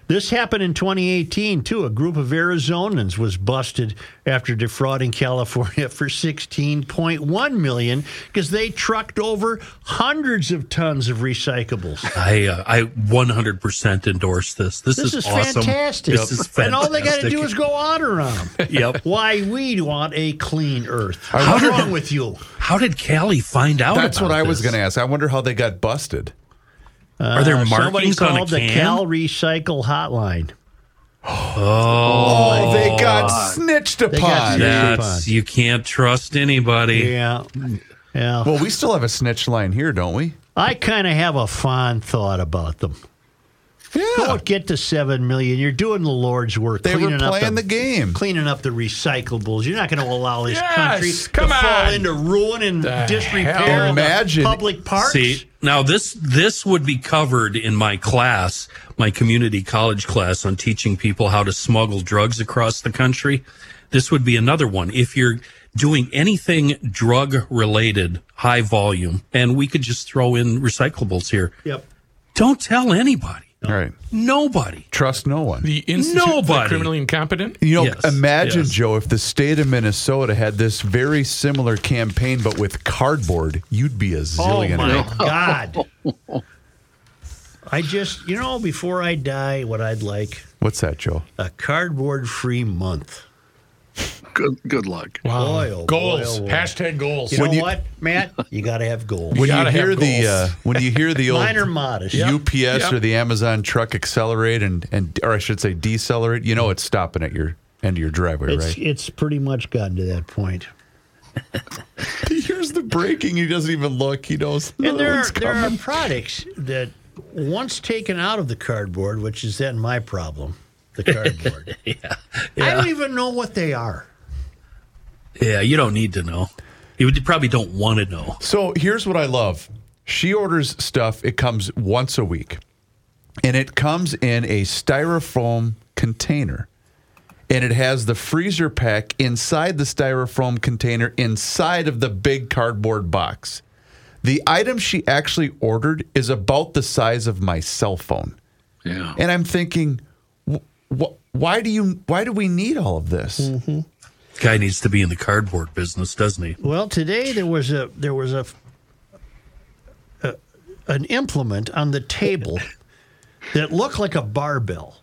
This happened in 2018, too. A group of Arizonans was busted after defrauding California for $16.1 million because they trucked over hundreds of tons of recyclables. I 100% endorse this. This is awesome. Fantastic. This is fantastic. And all they got to do is go on around. Yep. Why we want a clean earth. What's wrong with you? How did Cali find out about this? That's what I was going to ask. I wonder how they got busted. Are there markings on a can? Somebody called the CalRecycle hotline. Oh, they got snitched upon. You can't trust anybody. Yeah. Well, we still have a snitch line here, don't we? I kind of have a fond thought about them. Yeah. Don't get to $7 million. You're doing the Lord's work. They were playing the game. Cleaning up the recyclables. You're not going to allow this country to fall into ruin and disrepair in public parks. See, now this would be covered in my class, my community college class on teaching people how to smuggle drugs across the country. This would be another one. If you're doing anything drug-related, high volume, and we could just throw in recyclables here. Yep. Don't tell anybody. All right. Nobody. Trust no one. The Institute for Criminally Incompetent? Imagine, Joe, if the state of Minnesota had this very similar campaign, but with cardboard, you'd be a zillionaire. Oh, my God. I just, before I die, what I'd like. What's that, Joe? A cardboard-free month. Good luck. Wow. Boy, oh goals. Boy, oh boy. # goals. What, Matt? You got to have goals. When you hear the old modest UPS or the Amazon truck accelerate or I should say decelerate, it's stopping at your end of your driveway, right? It's pretty much gotten to that point. He hears the braking. He doesn't even look. He knows. And there are products that once taken out of the cardboard, which is then my problem. The cardboard. I don't even know what they are. Yeah, you don't need to know. You probably don't want to know. So here's what I love. She orders stuff. It comes once a week. And it comes in a styrofoam container. And it has the freezer pack inside the styrofoam container inside of the big cardboard box. The item she actually ordered is about the size of my cell phone. Yeah. And I'm thinking... Why do we need all of this? Mm-hmm. This guy needs to be in the cardboard business, doesn't he? Well, today there was a an implement on the table that looked like a barbell.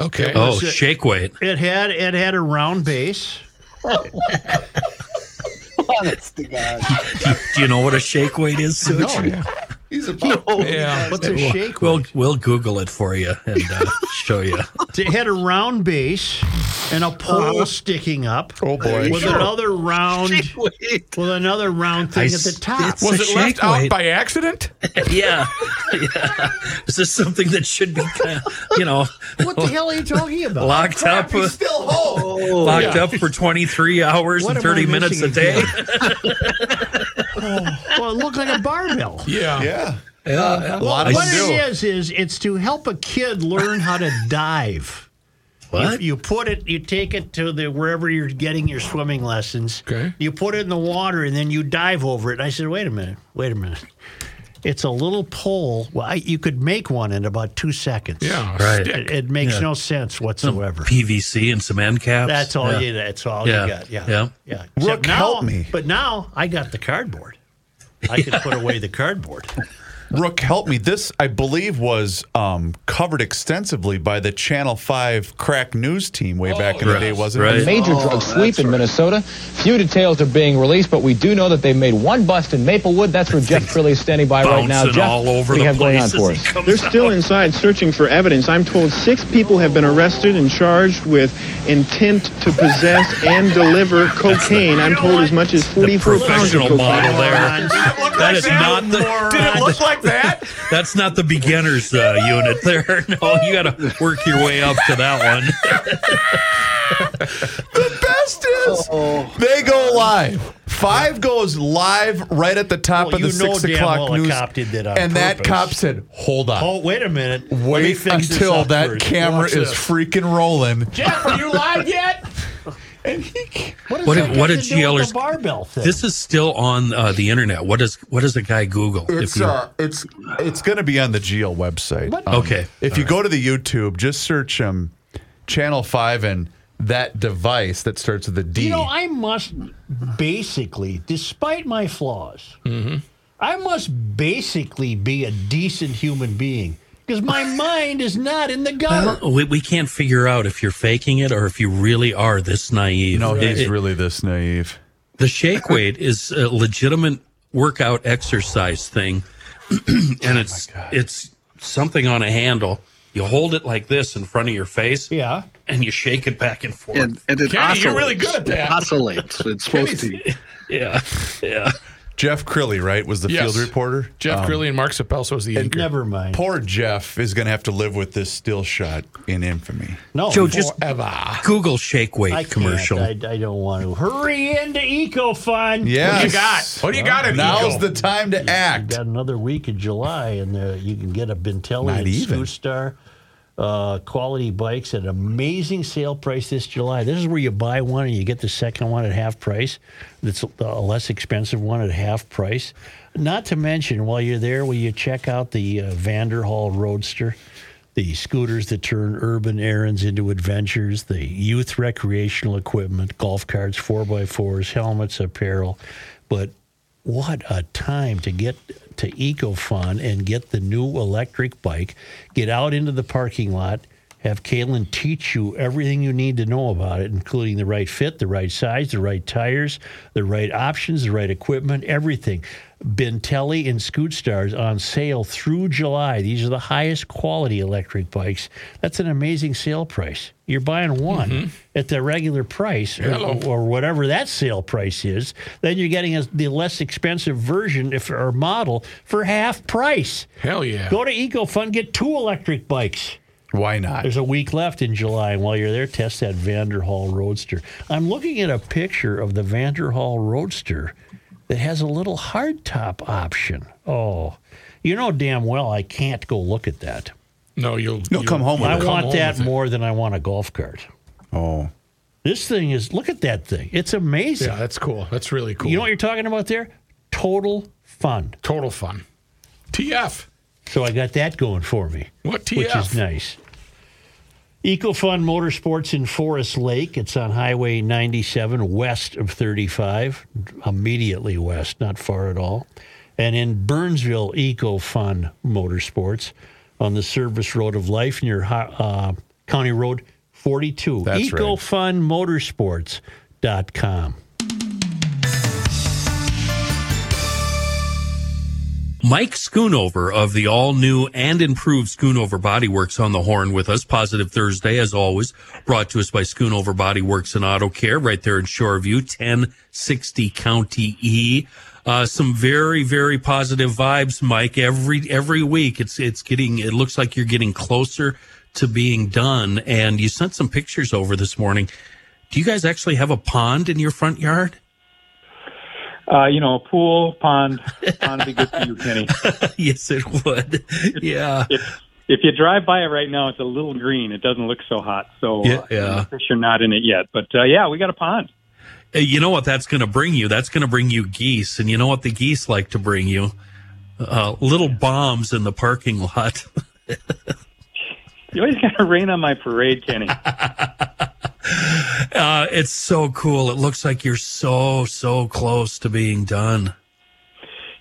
Okay. Oh, shake weight. It had a round base. Honest to God. Do you know what a shake weight is? No. He's a pop. No. Yeah. What's a shake weight? We'll Google it for you and show you. It had a round base and a pole sticking up. Oh boy! With another round thing at the top. Was it left out by accident? Yeah. Is this something that should be, what the hell are you talking about? Locked up. He's still home. Locked up for 23 hours and 30 minutes a day. Well, it looked like a barbell. Yeah. What it is it's to help a kid learn how to dive. What? If you put it, you take it to wherever you're getting your swimming lessons. Okay. You put it in the water and then you dive over it. And I said, wait a minute. It's a little pole. Well, you could make one in about 2 seconds. Yeah, right. It makes no sense whatsoever. Some PVC and some end caps. That's all you. That's all you got. Yeah. Rook, help me! But now I got the cardboard. I could put away the cardboard. Rook, help me. This, I believe, was covered extensively by the Channel 5 crack news team way back in the day, wasn't it? A major drug sweep in Minnesota. Few details are being released, but we do know that they've made one bust in Maplewood. That's where Jeff Crilly is standing by right now. Jeff, what do you have going on for us? They're still inside searching for evidence. I'm told 6 people have been arrested and charged with intent to possess and deliver cocaine. I'm told as much as 44 pounds of cocaine. That is not the... Did it look like that? That's not the beginner's unit there. No, you got to work your way up to that one. The best is they go live. 5 goes live right at the top of the 6 o'clock news. Cop did that on purpose. That cop said, "Hold on. Oh, wait a minute. Wait until that camera is freaking rolling." Jeff, are you live yet? And what did Yeller's barbell thing? This is still on the internet. What does a guy Google? It's going to be on the GL website. Okay, if you go to the YouTube, just search Channel 5 and that device that starts with the D. I must basically, despite my flaws, I must basically be a decent human being. Because my mind is not in the gutter. We can't figure out if you're faking it or if you really are this naive. No, he's really this naive. The shake weight is a legitimate workout exercise thing, and it's something on a handle. You hold it like this in front of your face, and you shake it back and forth. And it oscillates. You're really good at that. It oscillates. It's supposed to. Yeah. Jeff Crilly, right, was the field reporter? Jeff Crilly and Mark Sapelso was the anchor. Never mind. Poor Jeff is going to have to live with this still shot in infamy. No, Joe, just Google shake weight commercial. I don't want to. Hurry into EcoFun. Yes. What do you got? Now's the time to act. You got another week in July, and you can get a Bentelli and Scoot Star quality bikes at an amazing sale price this July. This is where you buy one and you get the second one at half price. That's a less expensive one at half price. Not to mention, while you're there, will you check out the Vanderhall Roadster, the scooters that turn urban errands into adventures, the youth recreational equipment, golf carts, 4x4s, helmets, apparel. But what a time to get to EcoFun and get the new electric bike, get out into the parking lot, have Kalen teach you everything you need to know about it, including the right fit, the right size, the right tires, the right options, the right equipment, everything. Bentelli and Scoot Stars on sale through July. These are the highest quality electric bikes. That's an amazing sale price. You're buying one at the regular price or whatever that sale price is. Then you're getting the less expensive version or model for half price. Hell yeah. Go to EcoFun, get 2 electric bikes. Why not? There's a week left in July, and while you're there, test that Vanderhall Roadster. I'm looking at a picture of the Vanderhall Roadster that has a little hardtop option. Oh, you know damn well I can't go look at that. No, you'll come home with it. I want that more than I want a golf cart. Oh. This thing is, look at that thing. It's amazing. Yeah, that's cool. That's really cool. You know what you're talking about there? Total fun. Total fun. TF. So I got that going for me. What TF? Which is nice. EcoFun Motorsports in Forest Lake. It's on Highway 97 west of 35, immediately west, not far at all. and in Burnsville, EcoFun Motorsports on the service road of life near County Road 42. That's EcoFunMotorsports.com. Mike Schoonover of the all-new and improved Schoonover Body Works on the horn with us. Positive Thursday, as always, brought to us by Schoonover Body Works and Auto Care right there in Shoreview, 1060 County E. Some very, very positive vibes, Mike. Every week, it looks like you're getting closer to being done. And you sent some pictures over this morning. Do you guys actually have a pond in your front yard? A pool, pond would be good for you, Kenny. Yes, it would. Yeah. If you drive by it right now, it's a little green. It doesn't look so hot. So fish are not in it yet. But, we got a pond. You know what that's going to bring you? That's going to bring you geese. And you know what the geese like to bring you? Little bombs in the parking lot. You always got to rain on my parade, Kenny. It's so cool. It looks like you're so close to being done.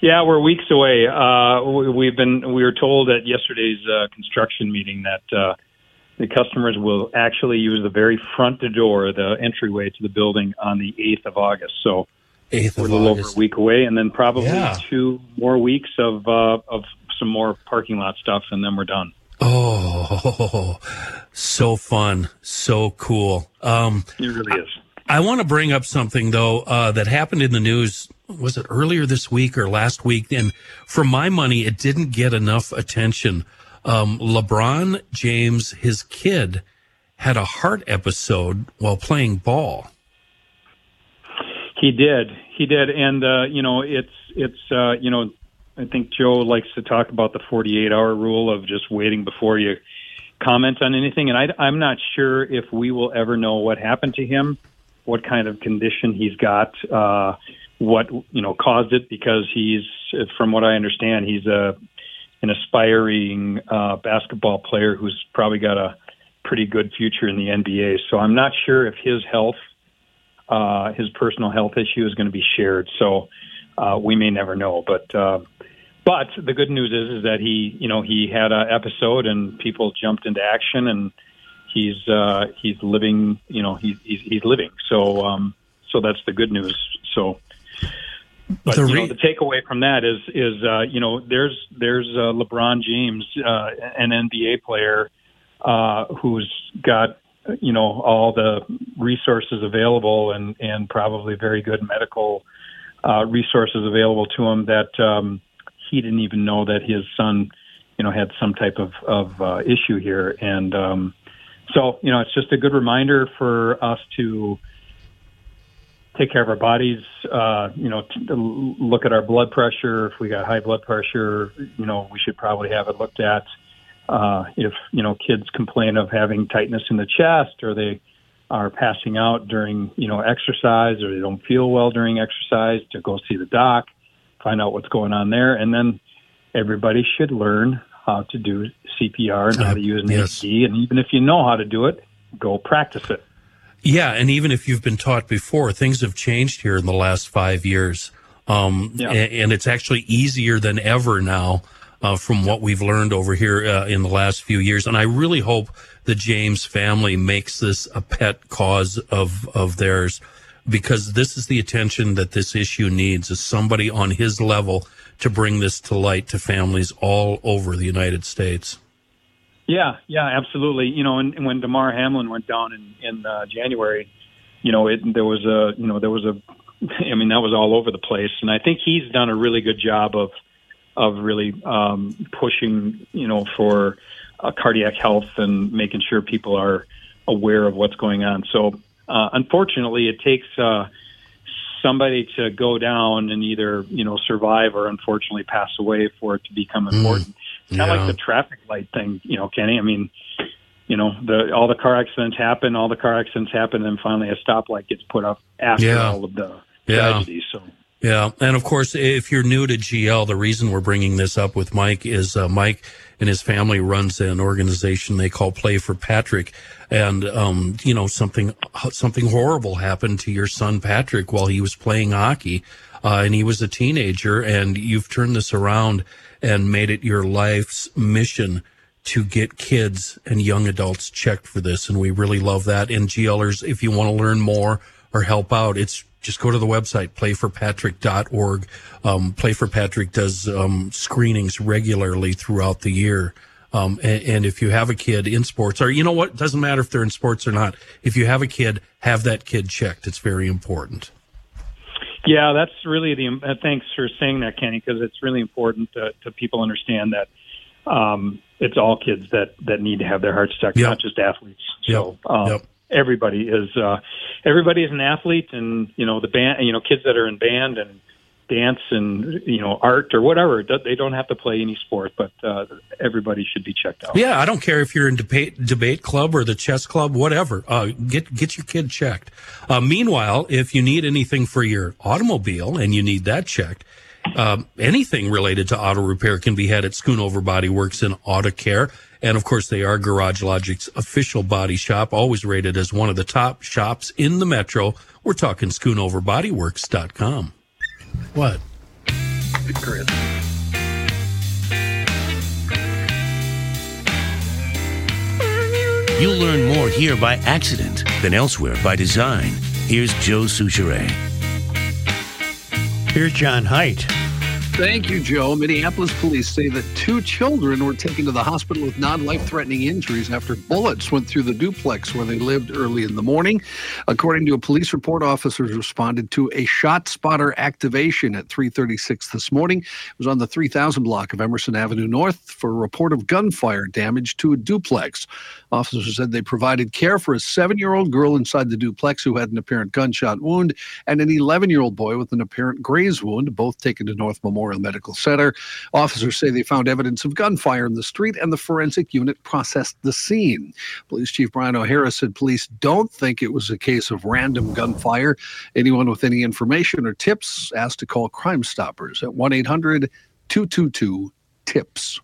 Yeah, we're weeks away. We were told at yesterday's construction meeting that the customers will actually use the very front door, the entryway to the building, on the 8th of August. So we're a little over a week away, and then probably 2 more weeks of some more parking lot stuff, and then we're done. Oh, so fun. So cool. It really is. I want to bring up something, though, that happened in the news. Was it earlier this week or last week? And for my money, it didn't get enough attention. LeBron James, his kid, had a heart episode while playing ball. He did. And, I think Joe likes to talk about the 48-hour rule of just waiting before you comment on anything. And I'm not sure if we will ever know what happened to him, what kind of condition he's got, what caused it, because he's, from what I understand, he's an aspiring basketball player who's probably got a pretty good future in the NBA. So I'm not sure if his health, his personal health issue is going to be shared. So we may never know, but the good news is that he had an episode and people jumped into action, and he's living. He's living. So so that's the good news. So, but the takeaway from that is there's LeBron James, an NBA player, who's got all the resources available and probably very good medical resources available to him that. He didn't even know that his son, had some type of issue here. And so, it's just a good reminder for us to take care of our bodies, to look at our blood pressure. If we got high blood pressure, we should probably have it looked at. If kids complain of having tightness in the chest, or they are passing out during, exercise, or they don't feel well during exercise, to go see the doc. Find out what's going on there, and then everybody should learn how to do CPR and how to use an AED. And even if you know how to do it, go practice it. Yeah, and even if you've been taught before, things have changed here in the last 5 years, and it's actually easier than ever now from what we've learned over here in the last few years. And I really hope the James family makes this a pet cause of theirs, because this is the attention that this issue needs, is somebody on his level to bring this to light to families all over the United States. Yeah, absolutely. And when Damar Hamlin went down in January, that was all over the place. And I think he's done a really good job of really pushing, for cardiac health and making sure people are aware of what's going on. So, unfortunately, it takes somebody to go down and either survive or unfortunately pass away for it to become important. Kind of like the traffic light thing, Kenny. I mean, all the car accidents happen, and finally a stoplight gets put up after all of the tragedies. So. Yeah, and of course, if you're new to GL, the reason we're bringing this up with Mike is Mike and his family runs an organization they call Play for Patrick, and something horrible happened to your son Patrick while he was playing hockey. and he was a teenager, and you've turned this around and made it your life's mission to get kids and young adults checked for this, and we really love that. And GLers, if you want to learn more or help out, it's just go to the website, playforpatrick.org. Play for Patrick does screenings regularly throughout the year. And if you have a kid in sports, or you know what, doesn't matter if they're in sports or not, if you have a kid, have that kid checked. It's very important. Yeah, that's really the thanks for saying that, Kenny, because it's really important to people understand that it's all kids that need to have their hearts checked, not just athletes. So everybody is an athlete, and you know the band, you know, kids that are in band and dance and, you know, art or whatever. They don't have to play any sport, but everybody should be checked out. Yeah, I don't care if you're in debate club or the chess club, whatever. Get your kid checked. Meanwhile, if you need anything for your automobile and you need that checked, anything related to auto repair can be had at Schoonover Body Works in Auto Care. And, of course, they are Garage Logic's official body shop, always rated as one of the top shops in the metro. We're talking SchoonoverBodyWorks.com. What? Good, Chris. You'll learn more here by accident than elsewhere by design. Here's Joe Souchere. Here's John Haidt. Thank you, Joe. Minneapolis police say that 2 children were taken to the hospital with non-life-threatening injuries after bullets went through the duplex where they lived early in the morning. According to a police report, officers responded to a shot spotter activation at 3:36 this morning. It was on the 3000 block of Emerson Avenue North for a report of gunfire damage to a duplex. Officers said they provided care for a 7-year-old girl inside the duplex who had an apparent gunshot wound and an 11-year-old boy with an apparent graze wound, both taken to North Memorial Medical Center. Officers say they found evidence of gunfire in the street, and the forensic unit processed the scene. Police Chief Brian O'Hara said police don't think it was a case of random gunfire. Anyone with any information or tips asked to call Crime Stoppers at 1-800-222-TIPS.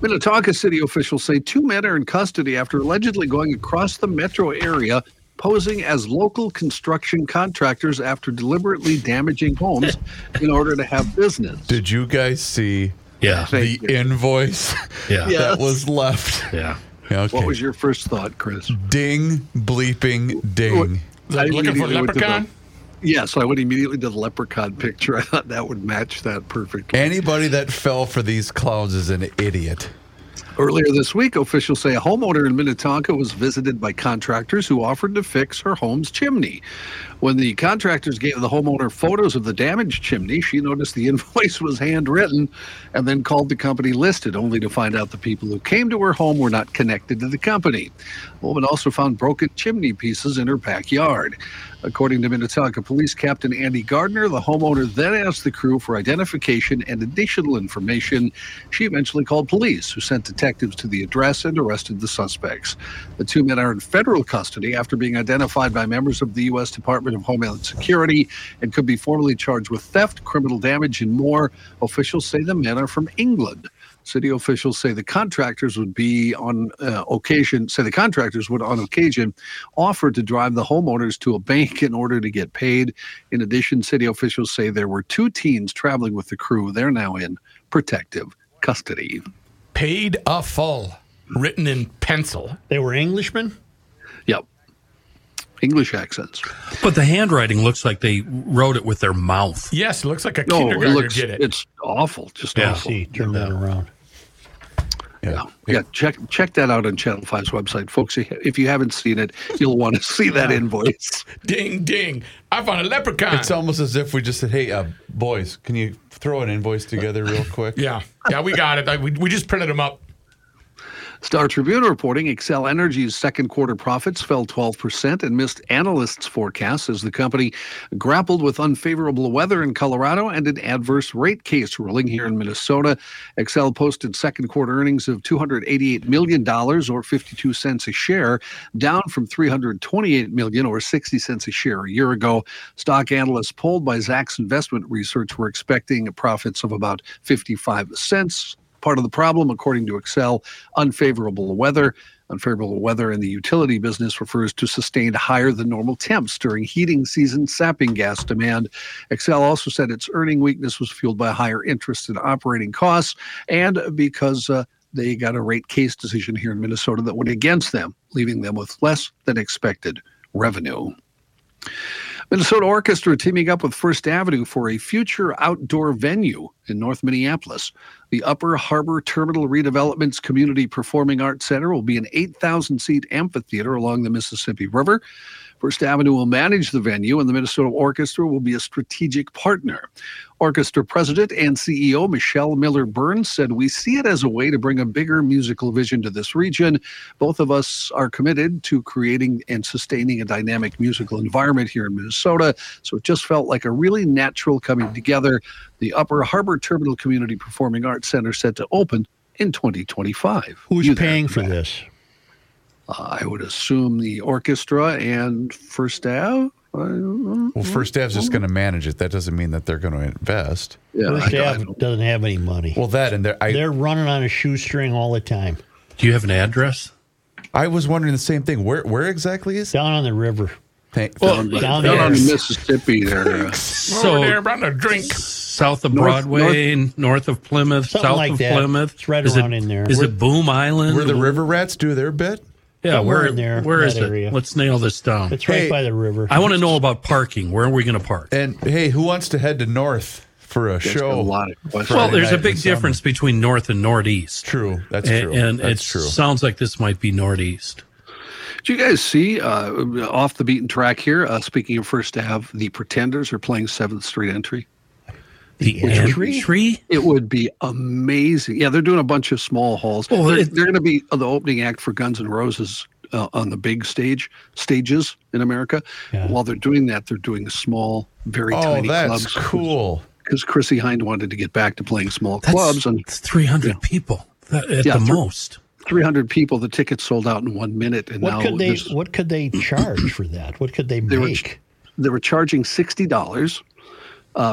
Minnetonka city officials say 2 men are in custody after allegedly going across the metro area posing as local construction contractors after deliberately damaging homes in order to have business. Did you guys see the invoice that was left? Yeah. Okay. What was your first thought, Chris? Ding, bleeping, ding. Looking for leprechaun? Yeah, so I went immediately to the leprechaun picture. I thought that would match that perfectly. Anybody that fell for these clowns is an idiot. Earlier this week, officials say a homeowner in Minnetonka was visited by contractors who offered to fix her home's chimney. When the contractors gave the homeowner photos of the damaged chimney, she noticed the invoice was handwritten and then called the company listed, only to find out the people who came to her home were not connected to the company. The woman also found broken chimney pieces in her backyard. According to Minnetonka Police Captain Andy Gardner, the homeowner then asked the crew for identification and additional information. She eventually called police, who sent detectives to the address and arrested the suspects. The 2 men are in federal custody after being identified by members of the U.S. Department of Homeland Security and could be formally charged with theft, criminal damage, and more. Officials say the men are from England. City officials say the contractors would on occasion offer to drive the homeowners to a bank in order to get paid. In addition, city officials say there were 2 teens traveling with the crew. They're now in protective custody. Paid a full, written in pencil. They were Englishmen? Yep. English accents. But the handwriting looks like they wrote it with their mouth. Yes, it looks like a kindergartner did it. It's awful. Just awful. See, turn that around. Yeah. Check that out on Channel 5's website. Folks, if you haven't seen it, you'll want to see that invoice. Ding, ding. I found a leprechaun. It's almost as if we just said, hey, boys, can you throw an invoice together real quick? Yeah, we got it. We just printed them up. Star Tribune reporting Xcel Energy's second quarter profits fell 12% and missed analysts' forecasts as the company grappled with unfavorable weather in Colorado and an adverse rate case ruling here in Minnesota. Xcel posted second quarter earnings of $288 million or 52 cents a share, down from $328 million or 60 cents a share a year ago. Stock analysts polled by Zacks Investment Research were expecting profits of about 55 cents. Part of the problem, according to Xcel, unfavorable weather. Unfavorable weather in the utility business refers to sustained higher than normal temps during heating season, sapping gas demand. Xcel also said its earning weakness was fueled by higher interest and operating costs, and because they got a rate case decision here in Minnesota that went against them, leaving them with less than expected revenue. Minnesota Orchestra teaming up with First Avenue for a future outdoor venue in North Minneapolis. The Upper Harbor Terminal Redevelopment's Community Performing Arts Center will be an 8,000-seat amphitheater along the Mississippi River. First Avenue will manage the venue, and the Minnesota Orchestra will be a strategic partner. Orchestra President and CEO Michelle Miller-Burns said, "We see it as a way to bring a bigger musical vision to this region. Both of us are committed to creating and sustaining a dynamic musical environment here in Minnesota, so it just felt like a really natural coming together." The Upper Harbor Terminal Community Performing Arts Center set to open in 2025. Who's paying for this? I would assume the orchestra and First Ave. Well, First Ave's just going to manage it. That doesn't mean that they're going to invest. Yeah, First Ave doesn't have any money. Well, that and they're running on a shoestring all the time. Do you have an address? I was wondering the same thing. Where exactly is it? Down on the river. Down on the Mississippi there. So they're about to drink. South of Broadway, north of Plymouth, south like of that. Plymouth. It's right around in there. Is it Boom Island? Where the river rats do their bit? Yeah, we're in there. Where is it? Let's nail this down. It's right by the river. I want to know about parking. Where are we going to park? And, hey, who wants to head to north for a show? A lot of questions. Well, there's a big difference between north and northeast. True. That's true. And it sounds like this might be northeast. Do you guys see, off the beaten track here, speaking of First Ave, the Pretenders are playing 7th Street Entry. The entry? It would be amazing. Yeah, they're doing a bunch of small halls. Oh, they're going to be the opening act for Guns N' Roses on the big stages in America. Yeah. While they're doing that, they're doing small, very tiny clubs. Oh, that's cool. Because Chrissie Hynde wanted to get back to playing small clubs. And it's 300 people at the most. 300 people. The tickets sold out in 1 minute. And what could they charge for that? What could they make? They were charging $60.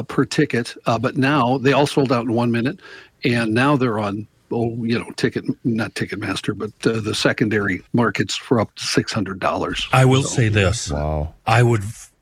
Per ticket, but now they all sold out in 1 minute, and now they're on Ticketmaster, but the secondary markets for up to $600. I will say this: wow,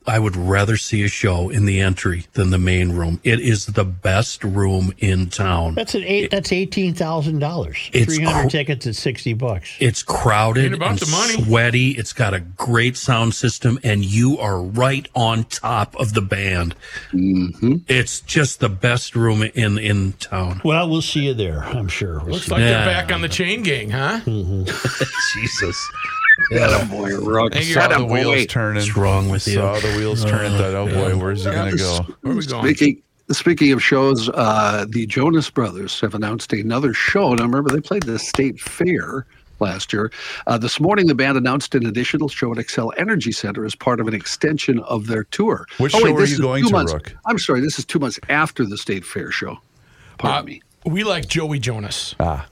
I would rather see a show in the entry than the main room. It is the best room in town. That's $18,000. 300 tickets at $60. It's crowded and sweaty. It's got a great sound system, and you are right on top of the band. Mm-hmm. It's just the best room in town. Well, we'll see you there, I'm sure. Looks like they're back on the chain gang, huh? Mm-hmm. Jesus. Yeah, boy, Rock. Saw the wheels turning. What's wrong with you? Saw the wheels turning. Oh boy, where's it going to go? Where are we going? Speaking of shows, the Jonas Brothers have announced another show. Now, remember, they played the State Fair last year. This morning, the band announced an additional show at Xcel Energy Center as part of an extension of their tour. Which show are you going to, Rook? I'm sorry, this is 2 months after the State Fair show. Pardon me. We like Joey Jonas. Ah.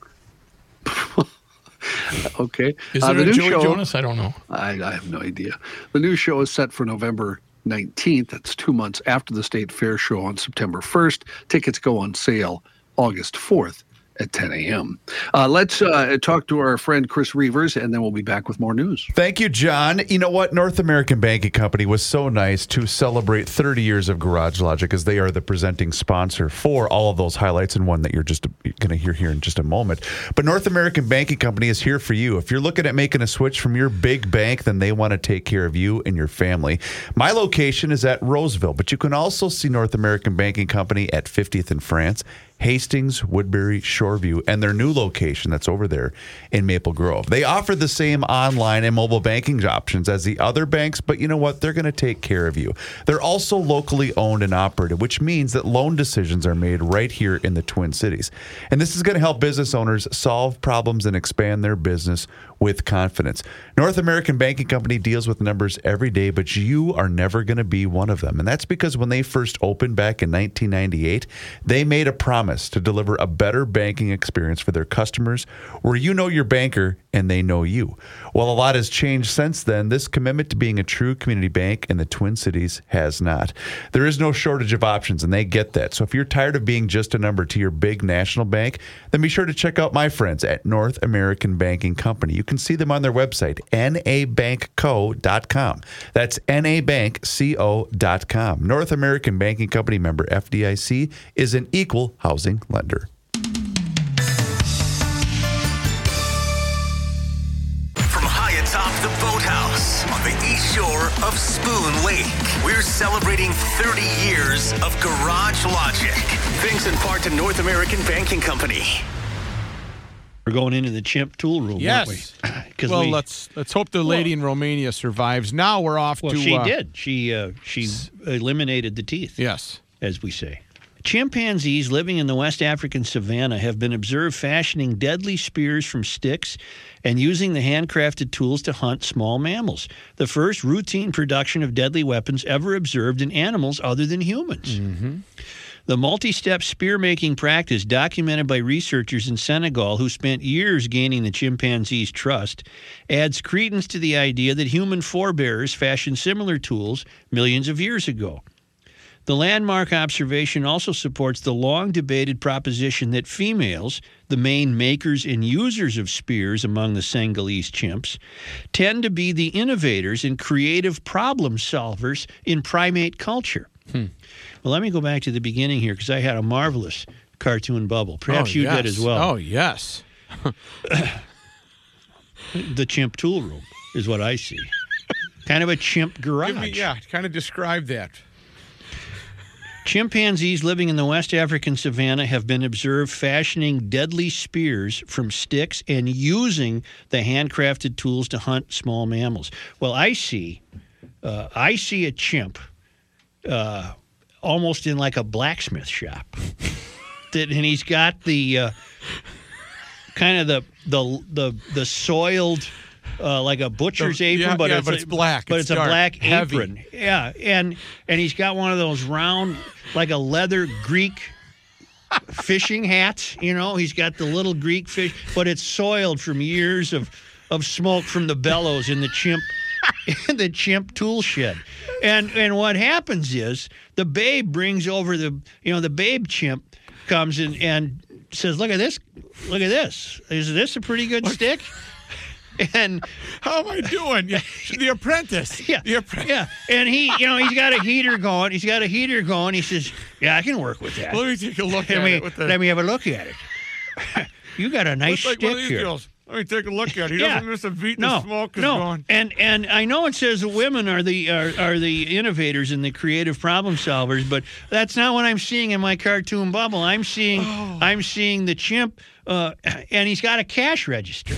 Okay. Is there a Joey Jonas? I don't know. I have no idea. The new show is set for November 19th. That's 2 months after the State Fair show on September 1st. Tickets go on sale August 4th at 10 a.m. Let's talk to our friend Chris Reavers, and then we'll be back with more news. Thank you, John. You know what? North American Banking Company was so nice to celebrate 30 years of Garage Logic, as they are the presenting sponsor for all of those highlights and one that you're just going to hear here in just a moment. But North American Banking Company is here for you. If you're looking at making a switch from your big bank, then they want to take care of you and your family. My location is at Roseville, but you can also see North American Banking Company at 50th and France, Hastings, Woodbury, Shoreview, and their new location that's over there in Maple Grove. They offer the same online and mobile banking options as the other banks, but you know what? They're going to take care of you. They're also locally owned and operated, which means that loan decisions are made right here in the Twin Cities. And this is going to help business owners solve problems and expand their business with confidence. North American Banking Company deals with numbers every day, but you are never going to be one of them. And that's because when they first opened back in 1998, they made a promise promise to deliver a better banking experience for their customers, where you know your banker and they know you. While a lot has changed since then, this commitment to being a true community bank in the Twin Cities has not. There is no shortage of options, and they get that. So if you're tired of being just a number to your big national bank, then be sure to check out my friends at North American Banking Company. You can see them on their website, nabankco.com. That's nabankco.com. North American Banking Company, member FDIC, is an equal housing lender. The Boathouse on the east shore of Spoon Lake. We're celebrating 30 years of garage logic. Thanks in part to North American Banking Company. We're going into the chimp tool room, aren't we? Well, let's hope the lady in Romania survives. Now we're off to... Well, she did. She eliminated the teeth. Yes. As we say. Chimpanzees living in the West African savanna have been observed fashioning deadly spears from sticks and using the handcrafted tools to hunt small mammals, the first routine production of deadly weapons ever observed in animals other than humans. Mm-hmm. The multi-step spear-making practice documented by researchers in Senegal, who spent years gaining the chimpanzees' trust, adds credence to the idea that human forebears fashioned similar tools millions of years ago. The landmark observation also supports the long-debated proposition that females, the main makers and users of spears among the Senegalese chimps, tend to be the innovators and creative problem solvers in primate culture. Hmm. Well, let me go back to the beginning here, because I had a marvelous cartoon bubble. Perhaps you did as well. Oh, yes. The chimp tool room is what I see. Kind of a chimp garage. Kind of describe that. Chimpanzees living in the West African savanna have been observed fashioning deadly spears from sticks and using the handcrafted tools to hunt small mammals. Well, I see a chimp almost in like a blacksmith shop, and he's got the kind of the soiled. Like a butcher's apron, but it's black. But it's dark, a black apron. Heavy. Yeah, and he's got one of those round, like a leather Greek fishing hats. You know, he's got the little Greek fish, but it's soiled from years of smoke from the bellows in the chimp tool shed. And what happens is the babe brings over the babe chimp comes in and says, "Look at this. Is this a pretty good stick?" And how am I doing? The apprentice. Yeah. And he's got a heater going. He says, "Yeah, I can work with that. Let me take a look at it. Let me have a look at it. You got a nice stick here. Girls. Let me take a look at it. He doesn't miss a beat. The smoke is gone." And I know it says women are the innovators and the creative problem solvers, but that's not what I'm seeing in my cartoon bubble. I'm seeing the chimp, and he's got a cash register.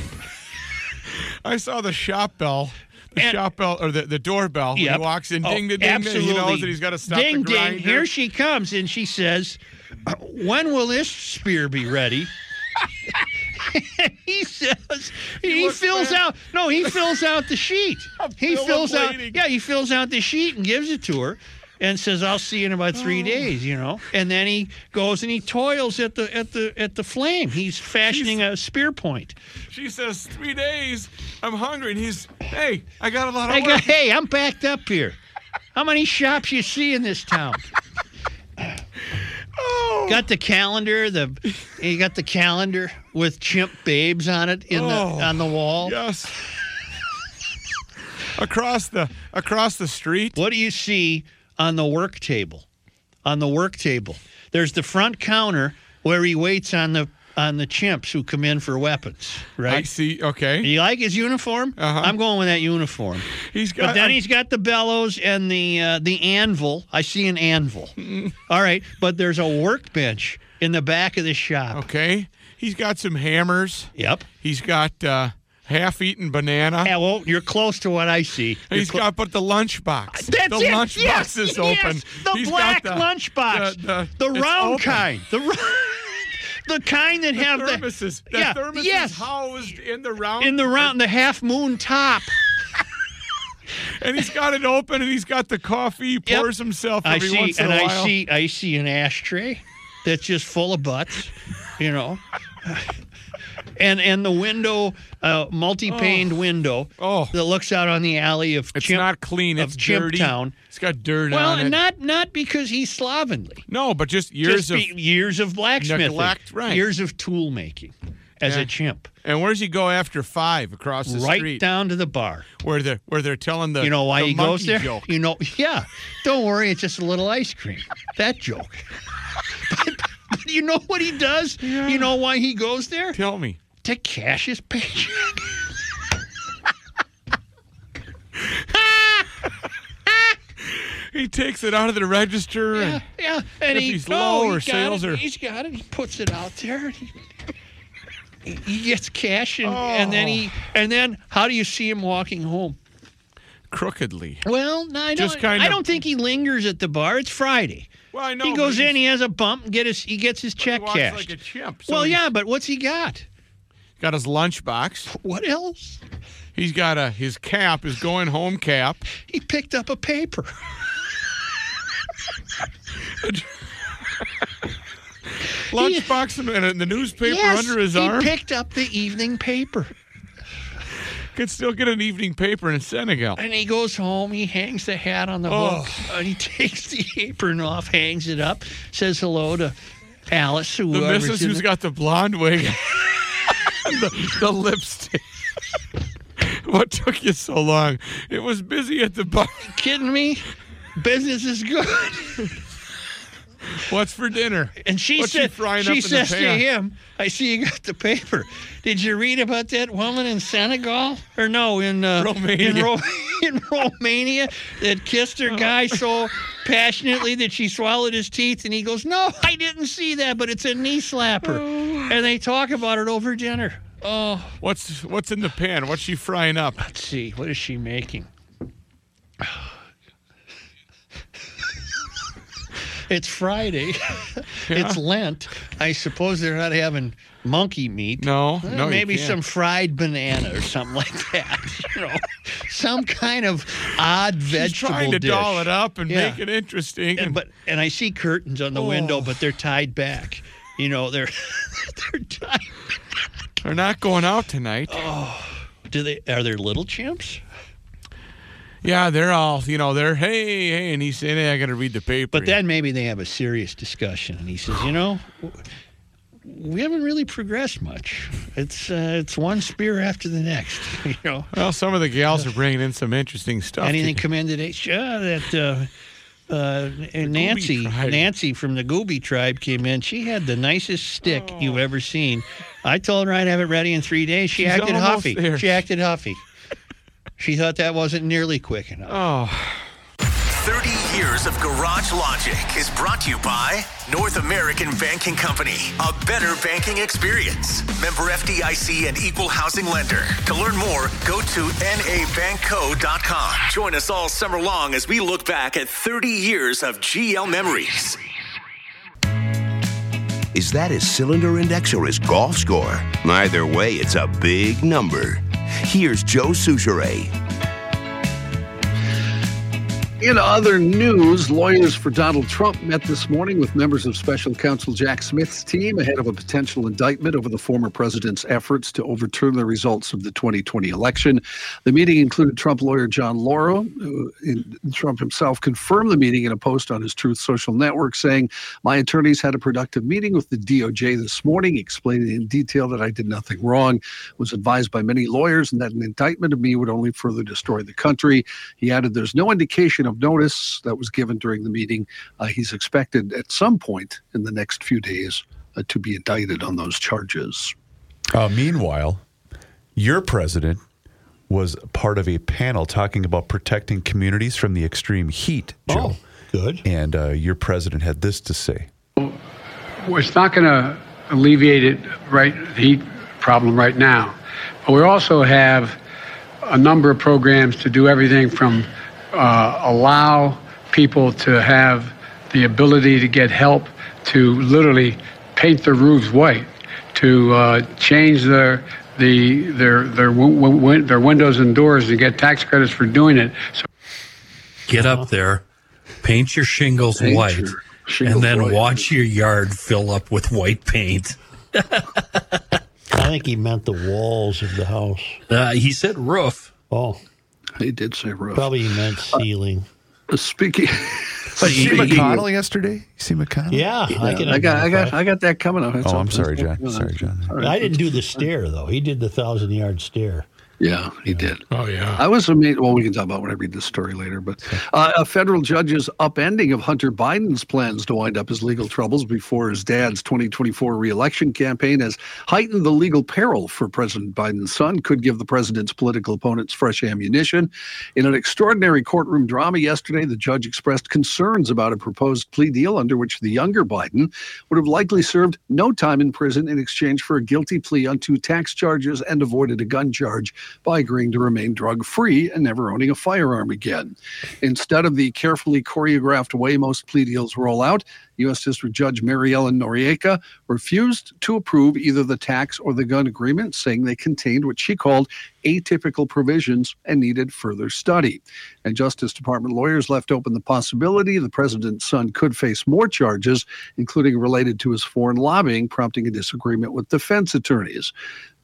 I saw the shop bell, or the doorbell. Yep. When he walks in, ding, ding, ding, ding. He knows that he's got to stop the grinder. Ding, ding, here she comes, and she says, "When will this spear be ready?" He says, he fills out the sheet. He fills out the sheet and gives it to her and says, "I'll see you in about 3 days, you know." And then he goes and he toils at the flame. He's fashioning a spear point. She says, 3 days, I'm hungry. And he's, "Hey, I got a lot of work. Hey, I'm backed up here. How many shops you see in this town?" Got the calendar. You got the calendar with chimp babes on it on the wall. Yes. Across the street. What do you see? On the work table, there's the front counter where he waits on the chimps who come in for weapons. Right? I see. Okay. You like his uniform? Uh-huh. I'm going with that uniform. He's got the bellows and the anvil. I see an anvil. All right, but there's a workbench in the back of the shop. Okay. He's got some hammers. Yep. He's got half-eaten banana. Yeah, well, you're close to what I see. He's got but the lunchbox. That's it. The lunchbox is open. The black lunchbox. The round kind. The kind that have thermoses. The thermoses housed in the round. The half moon top. And he's got it open, and he's got the coffee. He pours himself every once in a while. I see an ashtray. that's just full of butts, you know. And the window, multi-paned window that looks out on the alley of Chimp. It's not clean. It's dirty. Town. It's got dirt on it. Well, not because he's slovenly. No, but just years of blacksmithing. Neglect, right. Years of tool making as a chimp. And where does he go after 5 across the street? Right down to the bar. Where they're telling the monkey joke. You know why he goes there? Joke. You know, yeah. Don't worry, it's just a little ice cream. That joke. But you know what he does? Yeah. You know why he goes there? Tell me. To cash his paycheck. He takes it out of the register. Yeah, yeah. And if he's low or sales are... He's got it. He puts it out there. And he gets cash, and then he... And then how do you see him walking home? Crookedly. Well, no, I don't think he lingers at the bar. It's Friday. Well, I know. He goes in, he has a bump, and he gets his check cashed. He walks like a chimp. So but what's he got? Got his lunchbox. What else? He's got his cap, his going home cap. He picked up a paper. Lunchbox and the newspaper under his arm. He picked up the evening paper. Could still get an evening paper in Senegal. And he goes home, he hangs the hat on the hook, and he takes the apron off, hangs it up, says hello to Alice, the missus who's got the blonde wig. The lipstick. What took you so long? It was busy at the bar. You kidding me? Business is good. What's for dinner? And she says to him, I see you got the paper. Did you read about that woman in Senegal? Or no, Romania. In Romania that kissed her guy so passionately that she swallowed his teeth. And he goes, no, I didn't see that, but it's a knee slapper. Oh. And they talk about it over dinner. Oh, what's in the pan? What's she frying up? Let's see. What is she making? It's Friday. It's Lent. I suppose they're not having monkey meat. No, maybe some fried banana or something like that. You know, some kind of odd vegetable dish. She's trying to doll it up and make it interesting. And I see curtains on the window, but they're tied back. You know, they're tied back. They're not going out tonight. Oh, are there little chimps? Yeah, they're all, you know, they're, hey, and he's saying, hey, I got to read the paper. But then maybe they have a serious discussion, and he says, you know, we haven't really progressed much. It's one spear after the next, you know. Well, some of the gals are bringing in some interesting stuff. Anything come in today? Nancy from the Gooby tribe came in. She had the nicest stick you've ever seen. I told her I'd have it ready in 3 days. She's acted huffy. There. She acted huffy. She thought that wasn't nearly quick enough. 30 years of garage logic is brought to you by North American Banking Company. A better banking experience. Member FDIC and equal housing lender. To learn more, go to nabankco.com. Join us all summer long as we look back at 30 years of GL memories. Is that his cylinder index or his golf score? Either way, it's a big number. Here's Joe Soucheray. In other news, lawyers for Donald Trump met this morning with members of special counsel Jack Smith's team ahead of a potential indictment over the former president's efforts to overturn the results of the 2020 election. The meeting included Trump lawyer John Lauro. Trump himself confirmed the meeting in a post on his Truth Social network, saying, my attorneys had a productive meeting with the DOJ this morning, explaining in detail that I did nothing wrong, was advised by many lawyers, and that an indictment of me would only further destroy the country. He added, there's no indication of notice that was given during the meeting. He's expected at some point in the next few days to be indicted on those charges. Meanwhile, your president was part of a panel talking about protecting communities from the extreme heat, Joe. Oh, good. And your president had this to say. Well, it's not going to alleviate the heat problem right now. But we also have a number of programs to do everything from allow people to have the ability to get help, to literally paint their roofs white, to change their windows and doors, and get tax credits for doing it. So get up there, paint your shingles white, And then watch your yard fill up with white paint. I think he meant the walls of the house. He said roof. Oh. He did say roof. Probably meant ceiling. Speaking... Did you see McConnell yesterday? You see McConnell? Yeah, yeah. I got that coming up. That's I'm sorry, John. Sorry, John. Right. I didn't do the stair, though. He did the 1,000-yard stair. Yeah, he did. Oh, yeah. I was amazed. Well, we can talk about when I read this story later. But a federal judge's upending of Hunter Biden's plans to wind up his legal troubles before his dad's 2024 reelection campaign has heightened the legal peril for President Biden's son, could give the president's political opponents fresh ammunition. In an extraordinary courtroom drama yesterday, the judge expressed concerns about a proposed plea deal under which the younger Biden would have likely served no time in prison in exchange for a guilty plea on 2 tax charges and avoided a gun charge by agreeing to remain drug-free and never owning a firearm again. Instead of the carefully choreographed way most plea deals roll out, U.S. District Judge Mary Ellen Noriega refused to approve either the tax or the gun agreement, saying they contained what she called atypical provisions and needed further study. And Justice Department lawyers left open the possibility the president's son could face more charges, including related to his foreign lobbying, prompting a disagreement with defense attorneys.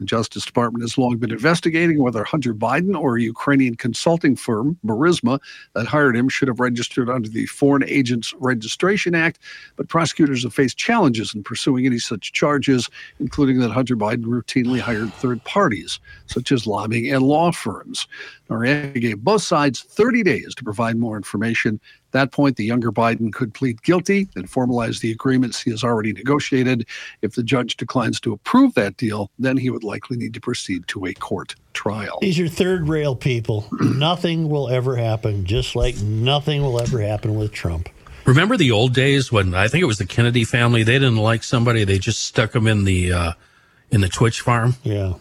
The Justice Department has long been investigating whether Hunter Biden or a Ukrainian consulting firm, Burisma, that hired him should have registered under the Foreign Agents Registration Act, but prosecutors have faced challenges in pursuing any such charges, including that Hunter Biden routinely hired third parties, such as lobbying and law firms. Noriega gave both sides 30 days to provide more information. At that point, the younger Biden could plead guilty and formalize the agreements he has already negotiated. If the judge declines to approve that deal, then he would likely need to proceed to a court trial. These are third rail people. Nothing will ever happen, just like nothing will ever happen with Trump. Remember the old days when I think it was the Kennedy family? They didn't like somebody; they just stuck them in the Twitch farm. Yeah,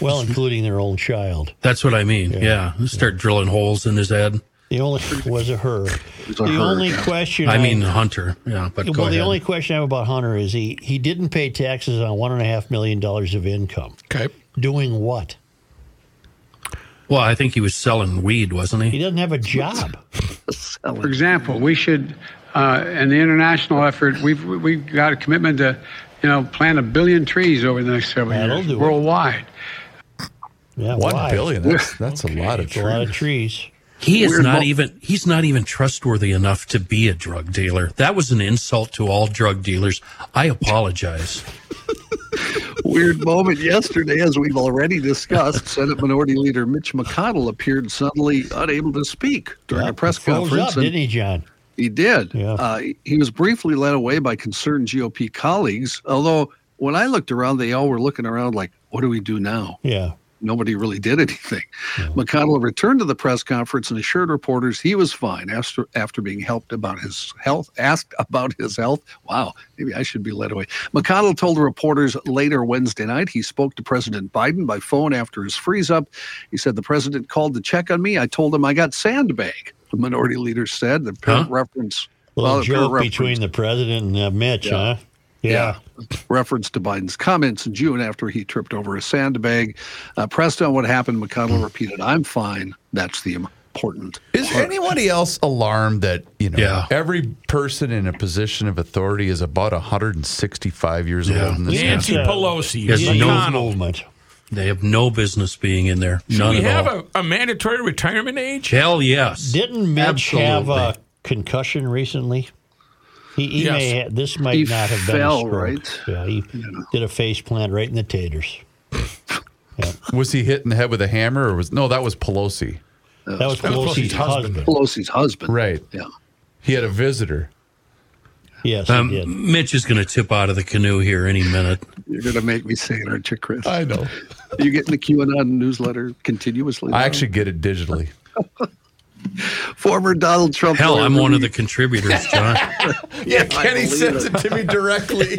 well, including their own child. That's what I mean. Yeah. Start drilling holes in his head. The only was a her. Question. I mean, Hunter. Yeah, but the only question I have about Hunter is he didn't pay taxes on $1.5 million of income. Okay, doing what? Well, I think he was selling weed, wasn't he? He doesn't have a job. For example, we should, in the international effort, we've got a commitment to, plant 1 billion trees over the next several years worldwide. Yeah, 1 billion. That's a lot of trees. A lot of trees. He's not even trustworthy enough to be a drug dealer. That was an insult to all drug dealers. I apologize. Weird moment yesterday, as we've already discussed. Senate Minority Leader Mitch McConnell appeared suddenly unable to speak during a press conference. Didn't he, John? He did. Yeah. He was briefly led away by concerned GOP colleagues, although when I looked around, they all were looking around like, what do we do now? Yeah. Nobody really did anything. Yeah. McConnell returned to the press conference and assured reporters he was fine after being asked about his health. Wow, maybe I should be led away. McConnell told reporters later Wednesday night he spoke to President Biden by phone after his freeze-up. He said, the president called to check on me. I told him I got sandbagged, the minority leader said. The parent reference. A little joke between the president and Mitch, huh? Yeah. Reference to Biden's comments in June after he tripped over a sandbag. Pressed on what happened, McConnell repeated, I'm fine. That's the important part. Is anybody else alarmed that, every person in a position of authority is about 165 years old in this Nancy country? Pelosi. Yes, they have no business being in there. Should we have a mandatory retirement age? Hell yes. Didn't Mitch have a concussion recently? He might have been a stroke. Yeah, he did a face plant right in the taters. Yeah. Was he hit in the head with a hammer, or that was Pelosi. That was Pelosi's husband. Right. Yeah. He had a visitor. Yes, he did. Mitch is going to tip out of the canoe here any minute. You're going to make me say it, aren't you, Chris? I know. Are you getting the QAnon newsletter continuously? I actually get it digitally. Former Donald Trump. Hell, I'm one of the contributors, John. Kenny sends it to me directly.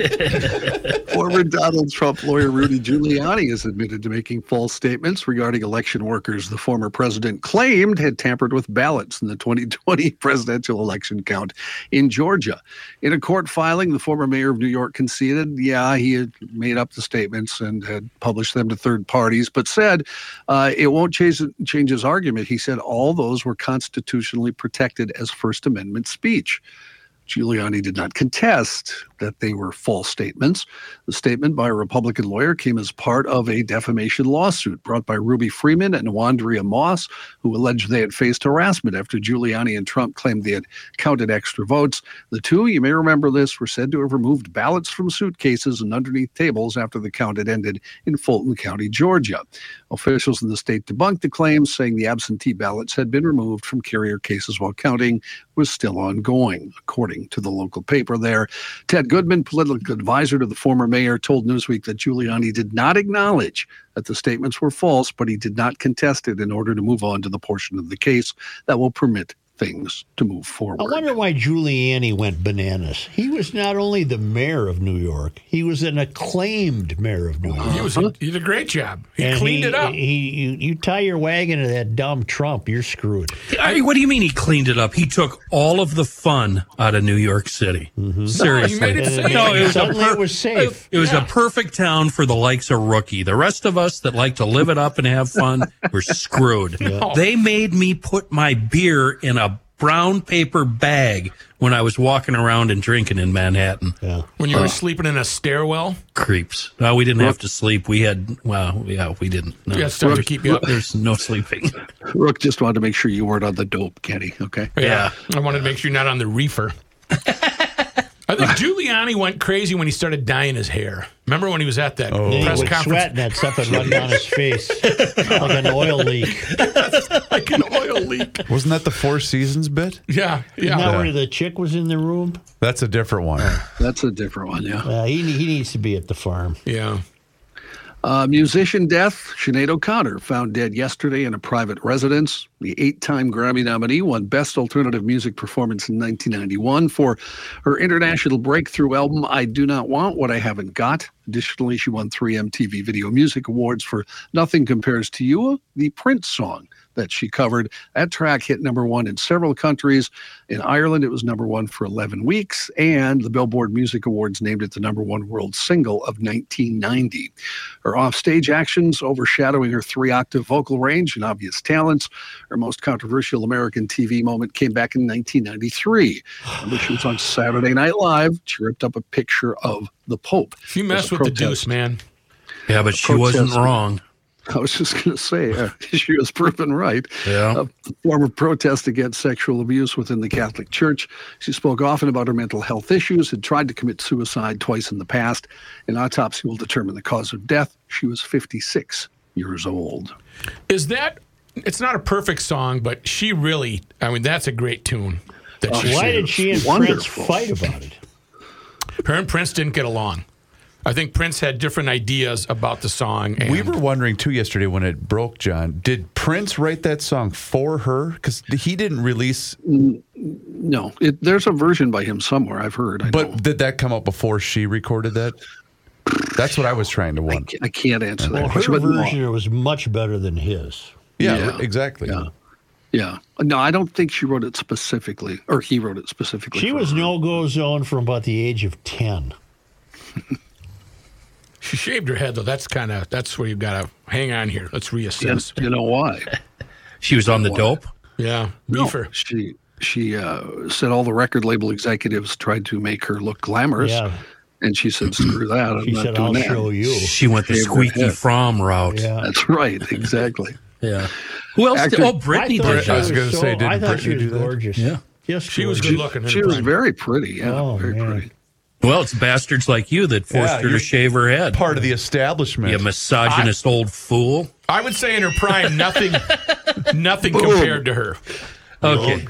Former Donald Trump lawyer Rudy Giuliani is admitted to making false statements regarding election workers the former president claimed had tampered with ballots in the 2020 presidential election count in Georgia. In a court filing, the former mayor of New York conceded, he had made up the statements and had published them to third parties, but said it won't change his argument. He said all those were constitutionally protected as First Amendment speech. Giuliani did not contest that they were false statements. The statement by a Republican lawyer came as part of a defamation lawsuit brought by Ruby Freeman and Wandria Moss, who alleged they had faced harassment after Giuliani and Trump claimed they had counted extra votes. The two, you may remember this, were said to have removed ballots from suitcases and underneath tables after the count had ended in Fulton County, Georgia. Officials in the state debunked the claims, saying the absentee ballots had been removed from carrier cases while counting was still ongoing, according to the local paper there. Ted Goodman, political advisor to the former mayor, told Newsweek that Giuliani did not acknowledge that the statements were false, but he did not contest it in order to move on to the portion of the case that will permit things to move forward. I wonder why Giuliani went bananas. He was not only the mayor of New York, he was an acclaimed mayor of New York. He did a great job. He cleaned it up. You tie your wagon to that dumb Trump, you're screwed. What do you mean he cleaned it up? He took all of the fun out of New York City. Mm-hmm. Seriously. No, he made it safe. No, it was safe. It was a perfect town for the likes of Rookie. The rest of us that like to live it up and have fun were screwed. No. They made me put my beer in a brown paper bag when I was walking around and drinking in Manhattan. Yeah. When you were sleeping in a stairwell? Creeps. No, we didn't have to sleep. We didn't. No. Yeah, it's time to keep you up. There's no sleeping. Rook just wanted to make sure you weren't on the dope, Kenny, okay? Yeah. I wanted to make sure you're not on the reefer. I think Giuliani went crazy when he started dyeing his hair. Remember when he was at that press conference? He was sweating at something running down his face like an oil leak. Like an oil leak. Wasn't that the Four Seasons bit? Yeah. Isn't that where the chick was in the room? That's a different one. Yeah. He needs to be at the farm. Yeah. Musician death. Sinead O'Connor found dead yesterday in a private residence. The eight-time Grammy nominee won Best Alternative Music Performance in 1991 for her international breakthrough album, I Do Not Want What I Haven't Got. Additionally, she won 3 MTV Video Music Awards for Nothing Compares to You, the Prince song that she covered. That track hit #1 in several countries. In Ireland, it was #1 for 11 weeks, and the Billboard Music Awards named it the #1 world single of 1990. Her offstage actions overshadowing her 3-octave vocal range and obvious talents. Her most controversial American TV moment came back in 1993. She was on Saturday Night Live. She ripped up a picture of the Pope. She messed with the deuce, man. Yeah, but she wasn't wrong. I was just going to say, she was proven right. Yeah. A form of protest against sexual abuse within the Catholic Church. She spoke often about her mental health issues, had tried to commit suicide twice in the past. An autopsy will determine the cause of death. She was 56 years old. It's not a perfect song, but she really, that's a great tune. Why did she and Prince fight about it? Her and Prince didn't get along. I think Prince had different ideas about the song. We were wondering, too, yesterday when it broke, John, did Prince write that song for her? Because he didn't release... No. There's a version by him somewhere, I've heard. But did that come out before she recorded that? That's what I was trying to wonder. I can't answer that question. Her version was much better than his. Yeah, exactly. Yeah. No, I don't think she wrote it specifically, or he wrote it specifically. She was no-go zone from about the age of 10. She shaved her head, though. That's where you've got to hang on here. Let's reassess. You know why? She was on the dope? Yeah. Reefer. No, she said all the record label executives tried to make her look glamorous. Yeah. And she said, screw that. I'll show you. She went the squeaky fromm route. Yeah. That's right. Exactly. Yeah. Who else? Britney did. I was going to say, didn't Britney do that? Gorgeous. Yeah. Yes, she was good looking. She was very pretty. Yeah. Oh, very pretty. Well, it's bastards like you that forced her to shave her head. Part of the establishment. You misogynist old fool. I would say in her prime, nothing compared to her. Okay.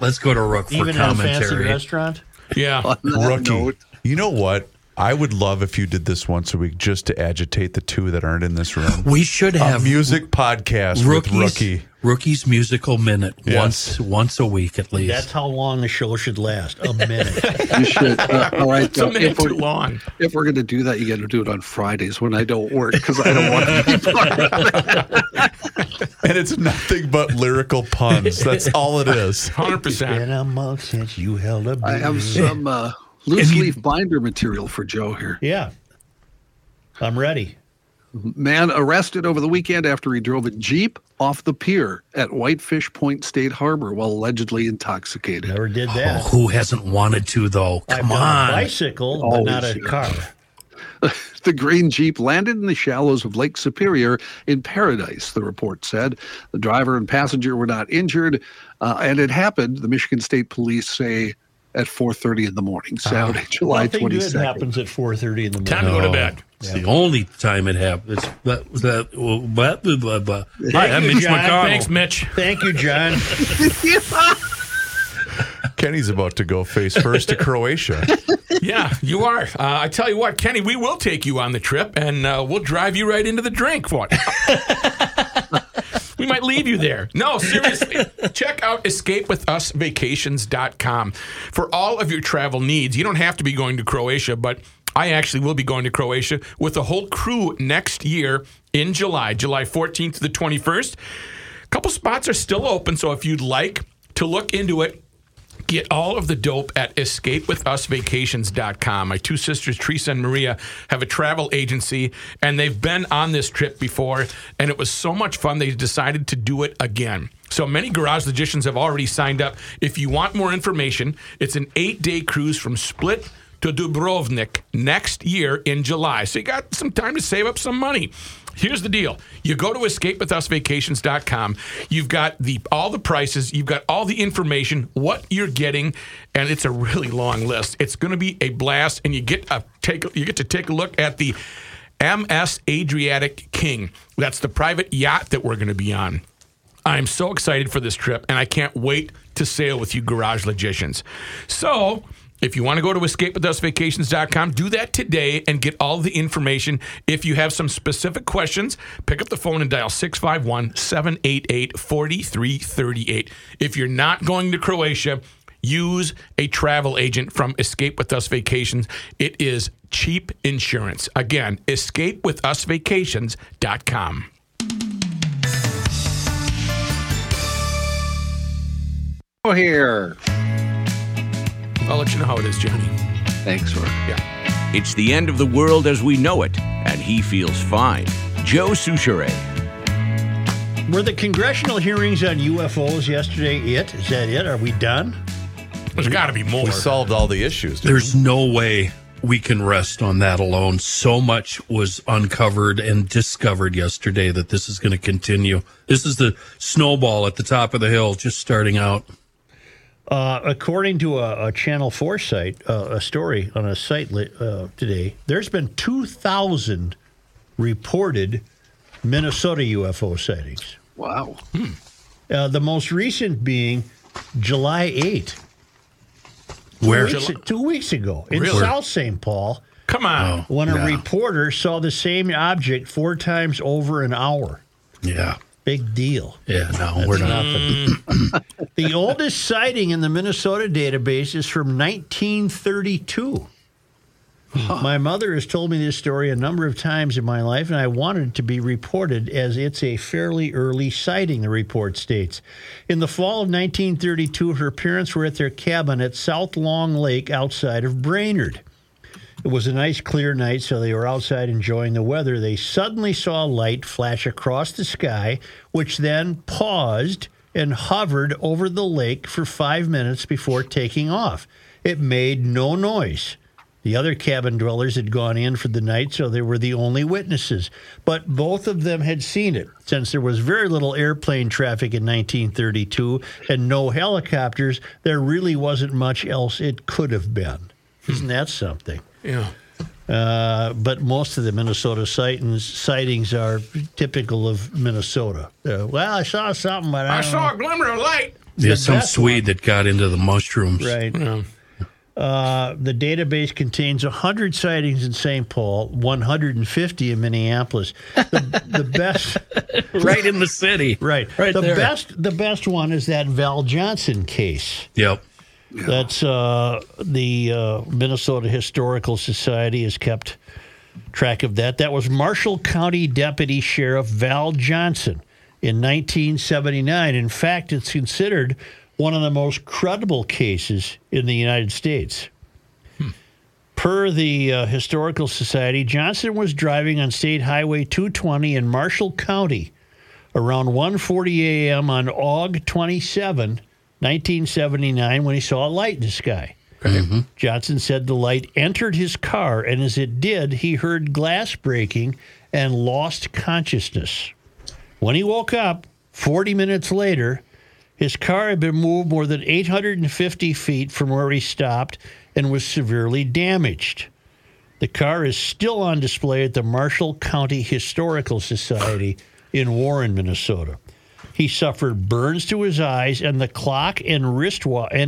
Let's go to Rook for commentary. Even at a fancy restaurant? Yeah. Rookie. You know what? I would love if you did this once a week just to agitate the two that aren't in this room. We should have a music podcast with Rookie. Rookie's Musical Minute once a week at least. That's how long the show should last, a minute. You should. All right, it's a minute too long. If we're going to do that, you got to do it on Fridays when I don't work because I don't want to be part of it. And it's nothing but lyrical puns. That's all it is. 100%. It's been a month since you held a beer. I have some... loose leaf binder material for Joe here. Yeah. I'm ready. Man arrested over the weekend after he drove a Jeep off the pier at Whitefish Point State Harbor while allegedly intoxicated. Never did that. Oh, who hasn't wanted to, though? Come on. A bicycle, but not a car. The green Jeep landed in the shallows of Lake Superior in Paradise, the report said. The driver and passenger were not injured, and it happened, the Michigan State Police say, at 4:30 in the morning, Saturday, July 22nd. It happens at 4:30 in the morning. Time to go to bed. It's the only time it happens. That makes my car. Thanks, Mitch. Thank you, John. Kenny's about to go face first to Croatia. Yeah, you are. I tell you what, Kenny, we will take you on the trip, and we'll drive you right into the drink. What? We might leave you there. No, seriously. Check out escapewithusvacations.com for all of your travel needs. You don't have to be going to Croatia, but I actually will be going to Croatia with a whole crew next year in July, July 14th to the 21st. A couple spots are still open, so if you'd like to look into it, get all of the dope at escapewithusvacations.com. My two sisters, Teresa and Maria, have a travel agency, and they've been on this trip before, and it was so much fun they decided to do it again. So many garage logicians have already signed up. If you want more information, it's an 8-day cruise from Split to Dubrovnik next year in July. So you got some time to save up some money. Here's the deal. You go to escapewithusvacations.com. You've got all the prices. You've got all the information, what you're getting, and it's a really long list. It's going to be a blast, and you get to take a look at the MS Adriatic King. That's the private yacht that we're going to be on. I'm so excited for this trip, and I can't wait to sail with you garage logicians. So if you want to go to escapewithusvacations.com, do that today and get all the information. If you have some specific questions, pick up the phone and dial 651-788-4338. If you're not going to Croatia, use a travel agent from Escape With Us Vacations. It is cheap insurance. Again, escapewithusvacations.com. Oh, here. I'll let you know how it is, Johnny. Thanks, Rick. Yeah. It's the end of the world as we know it, and he feels fine. Joe Souchere. Were the congressional hearings on UFOs yesterday it? Is that it? Are we done? There's got to be more. We solved all the issues. There's no way we can rest on that alone. So much was uncovered and discovered yesterday that this is going to continue. This is the snowball at the top of the hill just starting out. According to a Channel 4 site, a story on a site today, there's been 2,000 reported Minnesota UFO sightings. Wow. The most recent being July 8th. Where? 2 weeks ago in South St. Paul. Come on. When a reporter saw the same object 4 times over an hour. Yeah. Big deal. Yeah, no, we're not. The oldest sighting in the Minnesota database is from 1932. My mother has told me this story a number of times in my life, and I wanted it to be reported as it's a fairly early sighting, the report states. In the fall of 1932, her parents were at their cabin at South Long Lake outside of Brainerd. It was a nice, clear night, so they were outside enjoying the weather. They suddenly saw a light flash across the sky, which then paused and hovered over the lake for 5 minutes before taking off. It made no noise. The other cabin dwellers had gone in for the night, so they were the only witnesses. But both of them had seen it. Since there was very little airplane traffic in 1932 and no helicopters, there really wasn't much else it could have been. Isn't that something? Yeah. But most of the Minnesota sightings are typical of Minnesota. I saw something, but I saw a glimmer of light. Yeah, some Swede that got into the mushrooms. Right. Yeah. The database contains 100 sightings in St. Paul, 150 in Minneapolis. The best, right in the city. Right. The best one is that Val Johnson case. Yep. That's the Minnesota Historical Society has kept track of that. That was Marshall County Deputy Sheriff Val Johnson in 1979. In fact, it's considered one of the most credible cases in the United States. Per the Historical Society, Johnson was driving on State Highway 220 in Marshall County around 1:40 a.m. on August 27, 1979, when he saw a light in the sky. Mm-hmm. Johnson said the light entered his car, and as it did, he heard glass breaking and lost consciousness. When he woke up, 40 minutes later, his car had been moved more than 850 feet from where he stopped and was severely damaged. The car is still on display at the Marshall County Historical Society in Warren, Minnesota. He suffered burns to his eyes, and the clock and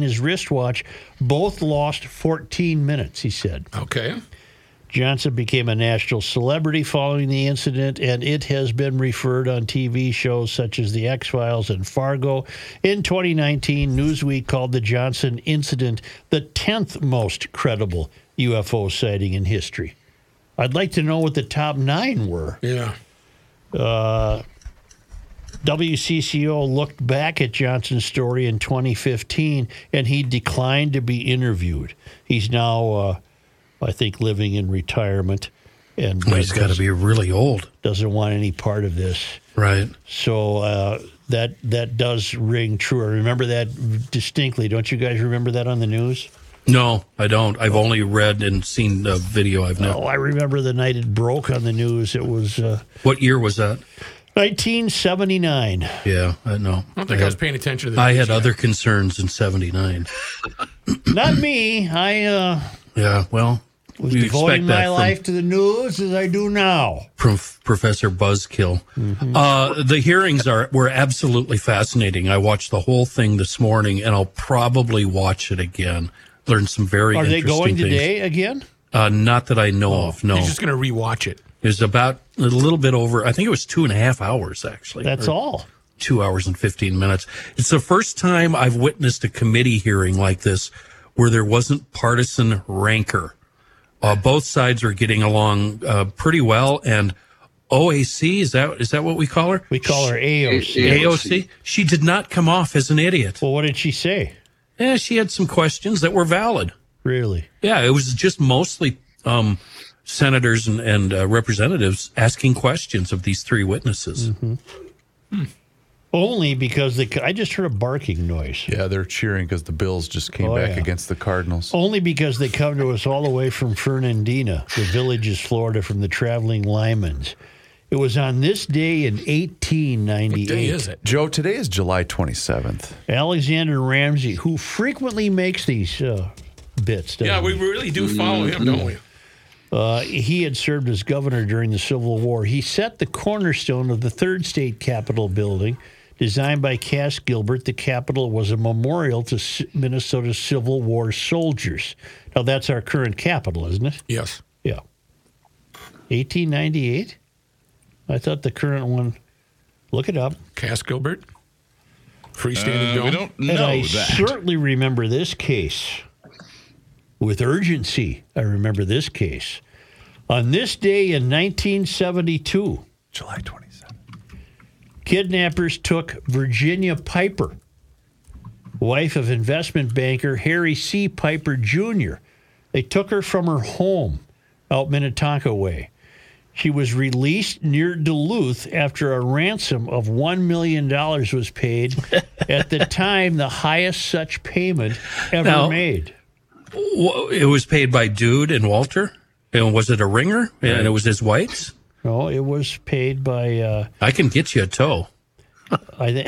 his wristwatch both lost 14 minutes, he said. Okay. Johnson became a national celebrity following the incident, and it has been referred on TV shows such as The X-Files and Fargo. In 2019, Newsweek called the Johnson incident the 10th most credible UFO sighting in history. I'd like to know what the top 9 were. Yeah. WCCO looked back at Johnson's story in 2015, and he declined to be interviewed. He's now, I think, living in retirement. And he's got to be really old. Doesn't want any part of this. Right. So that does ring true. I remember that distinctly. Don't you guys remember that on the news? No, I don't. I've only read and seen the video. I've never. Oh, I remember the night it broke on the news. It was. What year was that? 1979. Yeah, I know. I don't think I was paying attention to that. I had other concerns in 79. Not me. Yeah, well, was devoting my life to the news as I do now. From Professor Buzzkill. Mm-hmm. The hearings were absolutely fascinating. I watched the whole thing this morning, and I'll probably watch it again. Learned some very interesting things. Are they going today again? Not that I know of, no. You're just going to rewatch it. Is about a little bit over, I think it was 2.5 hours, actually. That's all. 2 hours and 15 minutes. It's the first time I've witnessed a committee hearing like this where there wasn't partisan rancor. Both sides are getting along pretty well, and OAC, is that what we call her? We call her AOC. AOC? She did not come off as an idiot. Well, what did she say? Yeah, she had some questions that were valid. Really? Yeah, it was just mostly... senators and representatives asking questions of these three witnesses. Mm-hmm. Only because I just heard a barking noise. Yeah, they're cheering because the Bills just came back against the Cardinals. Only because they come to us all the way from Fernandina, the Villages, Florida, from the Traveling Limans. It was on this day in 1898. What day is it? Joe, today is July 27th. Alexander Ramsey, who frequently makes these bits. Yeah, we really do follow him, don't we? He had served as governor during the Civil War. He set the cornerstone of the third state capitol building, designed by Cass Gilbert. The capitol was a memorial to Minnesota's Civil War soldiers. Now, that's our current capitol, isn't it? Yes. Yeah. 1898? I thought the current one... Look it up. Cass Gilbert? Freestanding dome? We don't know that. I certainly remember this case. With urgency, I remember this case. On this day in 1972, July 27th, kidnappers took Virginia Piper, wife of investment banker Harry C. Piper, Jr. They took her from her home out Minnetonka way. She was released near Duluth after a ransom of $1 million was paid. At the time, the highest such payment ever made. It was paid by Dude and Walter? And was it a ringer? And it was his wife's? No, it was paid by... I can get you a tow. I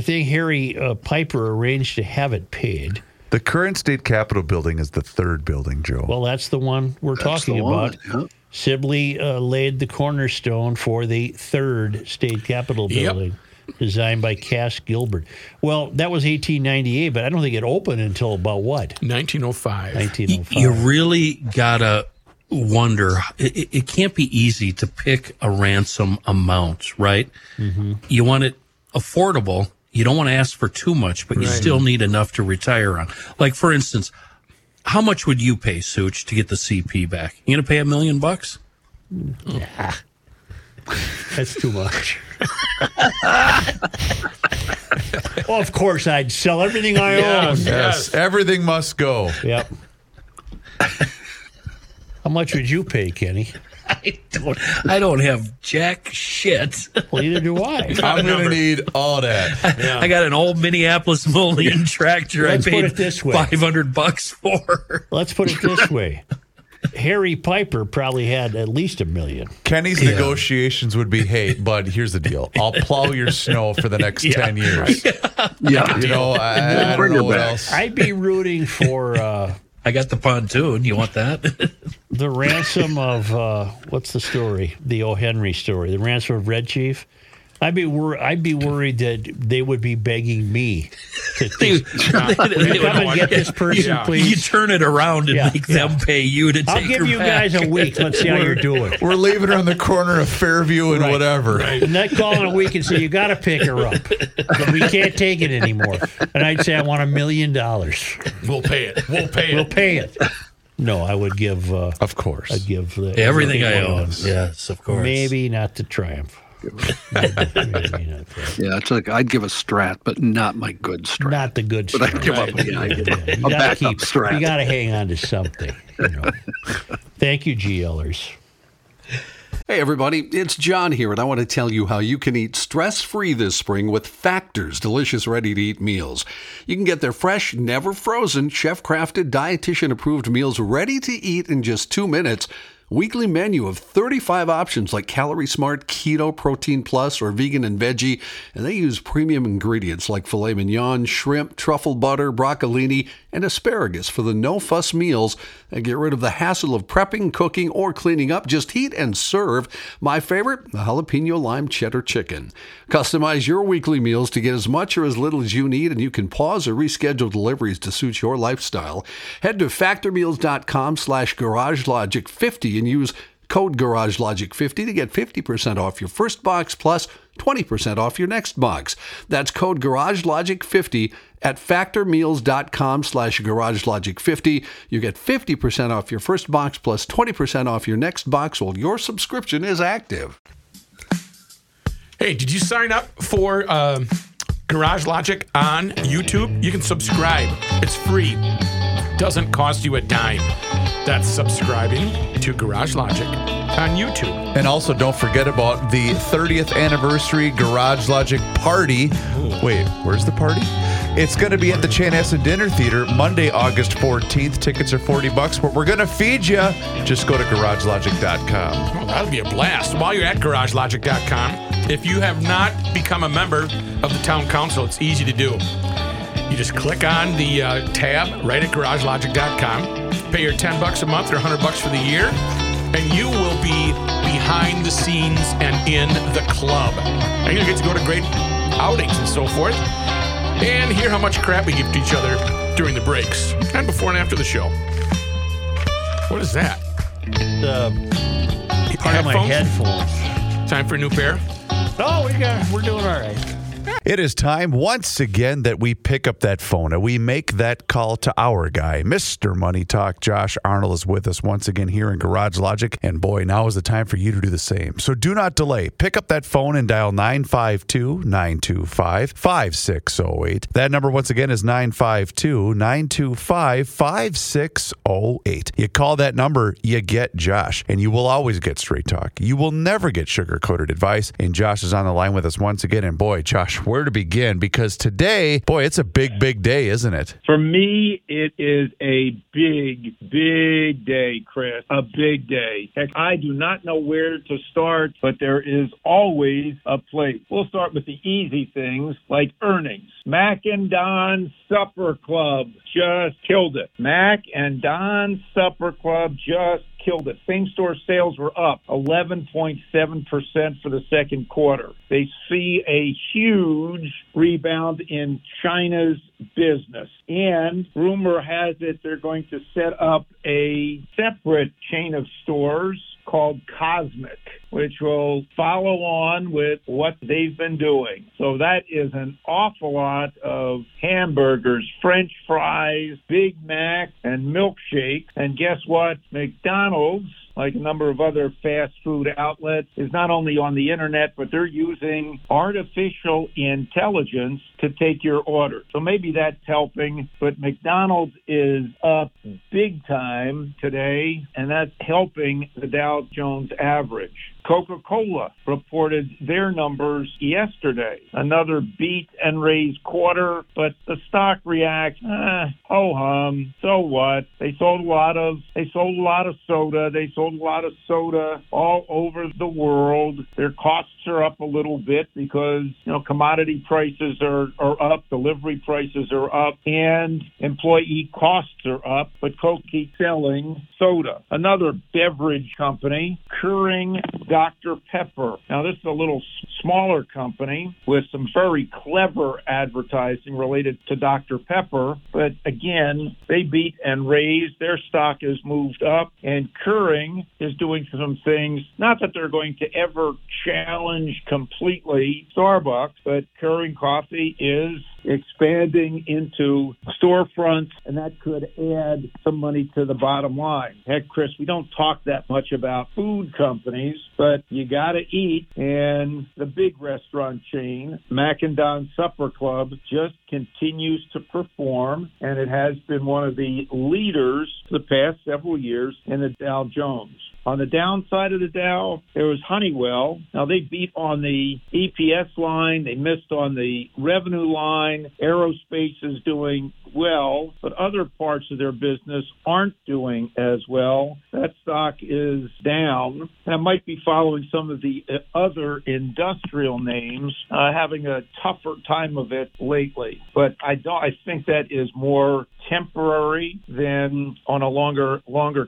think Harry Piper arranged to have it paid. The current state capitol building is the third building, Joe. Well, that's the one we're talking about. Yeah. Sibley laid the cornerstone for the third state capitol building. Yep. Designed by Cass Gilbert. Well, that was 1898, but I don't think it opened until about what? 1905. 1905. You really gotta wonder. It can't be easy to pick a ransom amount, right? Mm-hmm. You want it affordable. You don't want to ask for too much, but you still need enough to retire on. Like, for instance, how much would you pay, Such, to get the CP back? You gonna pay $1 million? Yeah. That's too much. Well, of course, I'd sell everything I own. Yes, everything must go. Yep. much would you pay, Kenny? I don't have jack shit. Well, neither do I. I'm going to need all that. Yeah. I got an old Minneapolis Moline tractor. Let's I paid $500 for. Let's put it this way. Harry Piper probably had at least $1 million. Kenny's negotiations would be, hey, bud, here's the deal. I'll plow your snow for the next 10 years. Yeah. You know, I don't know what else. I'd be rooting for... I got the pontoon. You want that? The ransom of what's the story? The O. Henry story. The ransom of Red Chief. I'd be worried that they would be begging me to come and get this person, please. You turn it around and make them pay you to take her back. I'll give you guys a week. Let's see how you're doing. We're leaving her on the corner of Fairview and whatever. Right. And they'd call in a week and say, you got to pick her up. But we can't take it anymore. And I'd say, I want $1 million. We'll pay it. We'll pay it. No, I would give... of course. I'd give... everything I own. Yes, of course. Maybe not to Triumph. It's like I'd give a Strat, but not my good Strat. Not the good Strat. But I'd give up a backup Strat. You got to hang on to something. You know. Thank you, GLers. Hey, everybody. It's John here, and I want to tell you how you can eat stress-free this spring with Factor's delicious ready-to-eat meals. You can get their fresh, never-frozen, chef-crafted, dietitian-approved meals ready to eat in just 2 minutes. Weekly menu of 35 options like Calorie Smart, Keto, Protein Plus, or Vegan and Veggie, and they use premium ingredients like filet mignon, shrimp, truffle butter, broccolini, and asparagus for the no-fuss meals that get rid of the hassle of prepping, cooking, or cleaning up. Just heat and serve. My favorite, the jalapeno lime cheddar chicken. Customize your weekly meals to get as much or as little as you need, and you can pause or reschedule deliveries to suit your lifestyle. Head to factormeals.com/garagelogic50 and use code GarageLogic50 to get 50% off your first box plus 20% off your next box. That's code GarageLogic50 at factormeals.com/GarageLogic50. You get 50% off your first box plus 20% off your next box while your subscription is active. Hey, did you sign up for Garage Logic on YouTube? You can subscribe. It's free. Doesn't cost you a dime. That's subscribing to Garage Logic on YouTube. And also, don't forget about the 30th anniversary Garage Logic party. Ooh. Wait, where's the party? It's going to be at the Chanhassen Dinner Theater Monday, August 14th. Tickets are $40, but we're going to feed you. Just go to GarageLogic.com. Well, that'll be a blast. While you're at GarageLogic.com, if you have not become a member of the Town Council, it's easy to do. You just click on the tab right at GarageLogic.com, pay your $10 a month or $100 for the year, and you will be behind the scenes and in the club. And you'll get to go to great outings and so forth, and hear how much crap we give to each other during the breaks and before and after the show. What is that? Part of my headphones. Time for a new pair? Oh, we're doing all right. It is time once again that we pick up that phone and we make that call to our guy, Mr. Money Talk. Josh Arnold is with us once again here in Garage Logic. And boy, now is the time for you to do the same. So do not delay. Pick up that phone and dial 952-925-5608. That number once again is 952-925-5608. You call that number, you get Josh. And you will always get straight talk. You will never get sugar-coated advice. And Josh is on the line with us once again. And boy, Josh, where to begin? Because today, boy, it's a big, big day, isn't it? For me, it is a big, big day, Chris. A big day. Heck, I do not know where to start, but there is always a place. We'll start with the easy things like earnings. Mac and Don Supper Club just killed it. Mac and Don Supper Club just killed it. Same-store sales were up 11.7% for the second quarter. They see a huge rebound in China's business. And rumor has it they're going to set up a separate chain of stores called Cosmic, which will follow on with what they've been doing. So that is an awful lot of hamburgers, French fries, Big Mac, and milkshakes. And guess what? McDonald's like a number of other fast food outlets, is not only on the internet, but they're using artificial intelligence to take your order. So maybe that's helping, but McDonald's is up big time today, and that's helping the Dow Jones average. Coca-Cola reported their numbers yesterday. Another beat and raise quarter, but the stock reacts, ho-hum, so what? They sold a lot of soda. They sold a lot of soda all over the world. Their costs are up a little bit because, you know, commodity prices are up, delivery prices are up, and employee costs are up, but Coke keeps selling soda. Another beverage company, Keurig Dr. Pepper. Now, this is a little smaller company with some very clever advertising related to Dr. Pepper. But again, they beat and raised. Their stock has moved up. And Keurig is doing some things, not that they're going to ever challenge completely Starbucks, but Keurig Coffee is expanding into storefronts, and that could add some money to the bottom line. Heck, Chris, we don't talk that much about food companies, but you got to eat. And the big restaurant chain, Mac and Don Supper Club, just continues to perform, and it has been one of the leaders the past several years in the Dow Jones. On the downside of the Dow, there was Honeywell. Now, they beat on the EPS line. They missed on the revenue line. Aerospace is doing well, but other parts of their business aren't doing as well. That stock is down. And I might be following some of the other industrial names, having a tougher time of it lately. But I think that is more temporary than on a longer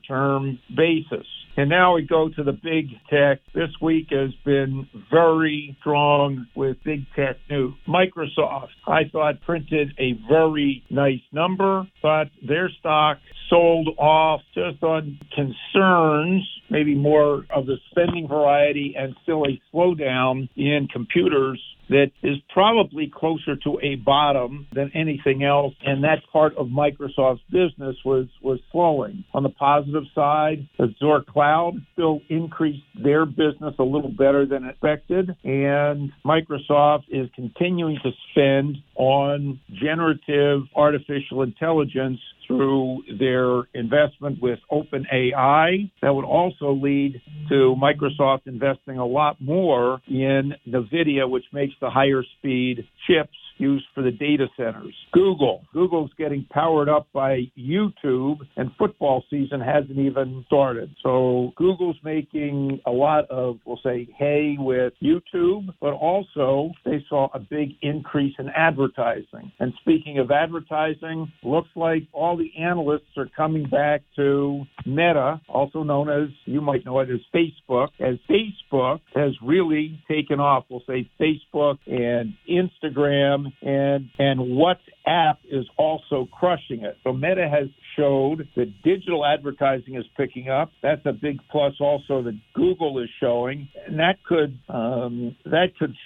term basis. And now we go to the big tech. This week has been very strong with big tech news. Microsoft, I thought, printed a very nice number, but their stock sold off just on concerns, maybe more of the spending variety and still a slowdown in computers that is probably closer to a bottom than anything else, and that part of Microsoft's business was slowing. On the positive side, Azure Cloud still increased their business a little better than expected, and Microsoft is continuing to spend on generative artificial intelligence through their investment with OpenAI. That would also lead to Microsoft investing a lot more in NVIDIA, which makes the higher speed chips used for the data centers. Google's getting powered up by YouTube, and football season hasn't even started. So Google's making a lot of, we'll say, hay with YouTube, but also they saw a big increase in advertising. And speaking of advertising, looks like all the analysts are coming back to Meta, also known as, you might know it as Facebook, as Facebook has really taken off. We'll say Facebook and Instagram and WhatsApp is also crushing it. So Meta has showed that digital advertising is picking up. That's a big plus also that Google is showing. And that could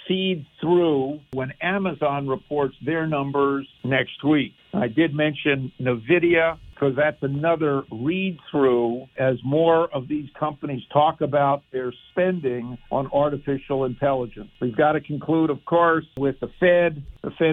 feed through when Amazon reports their numbers next week. I did mention NVIDIA, because that's another read-through as more of these companies talk about their spending on artificial intelligence. We've got to conclude, of course, with the Fed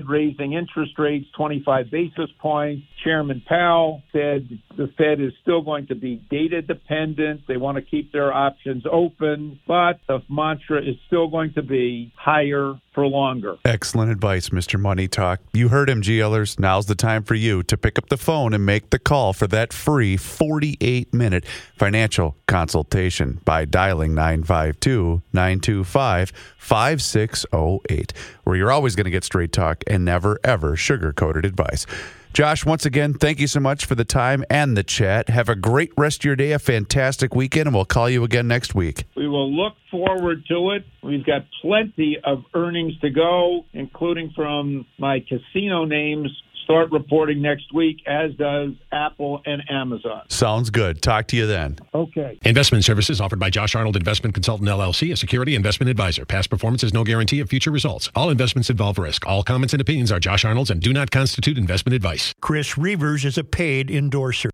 raising interest rates 25 basis points. Chairman Powell said the Fed is still going to be data-dependent. They want to keep their options open, but the mantra is still going to be higher for longer. Excellent advice, Mr. Money Talk. You heard him, GLers. Now's the time for you to pick up the phone and make the call for that free 48-minute financial consultation by dialing 952-925-5608, where you're always going to get straight talk and never, ever sugar-coated advice. Josh, once again, thank you so much for the time and the chat. Have a great rest of your day, a fantastic weekend, and we'll call you again next week. We will look forward to it. We've got plenty of earnings to go, including from my casino names. Start reporting next week, as does Apple and Amazon. Sounds good. Talk to you then. Okay. Investment services offered by Josh Arnold Investment Consultant, LLC, a security investment advisor. Past performance is no guarantee of future results. All investments involve risk. All comments and opinions are Josh Arnold's and do not constitute investment advice. Chris Reavers is a paid endorser.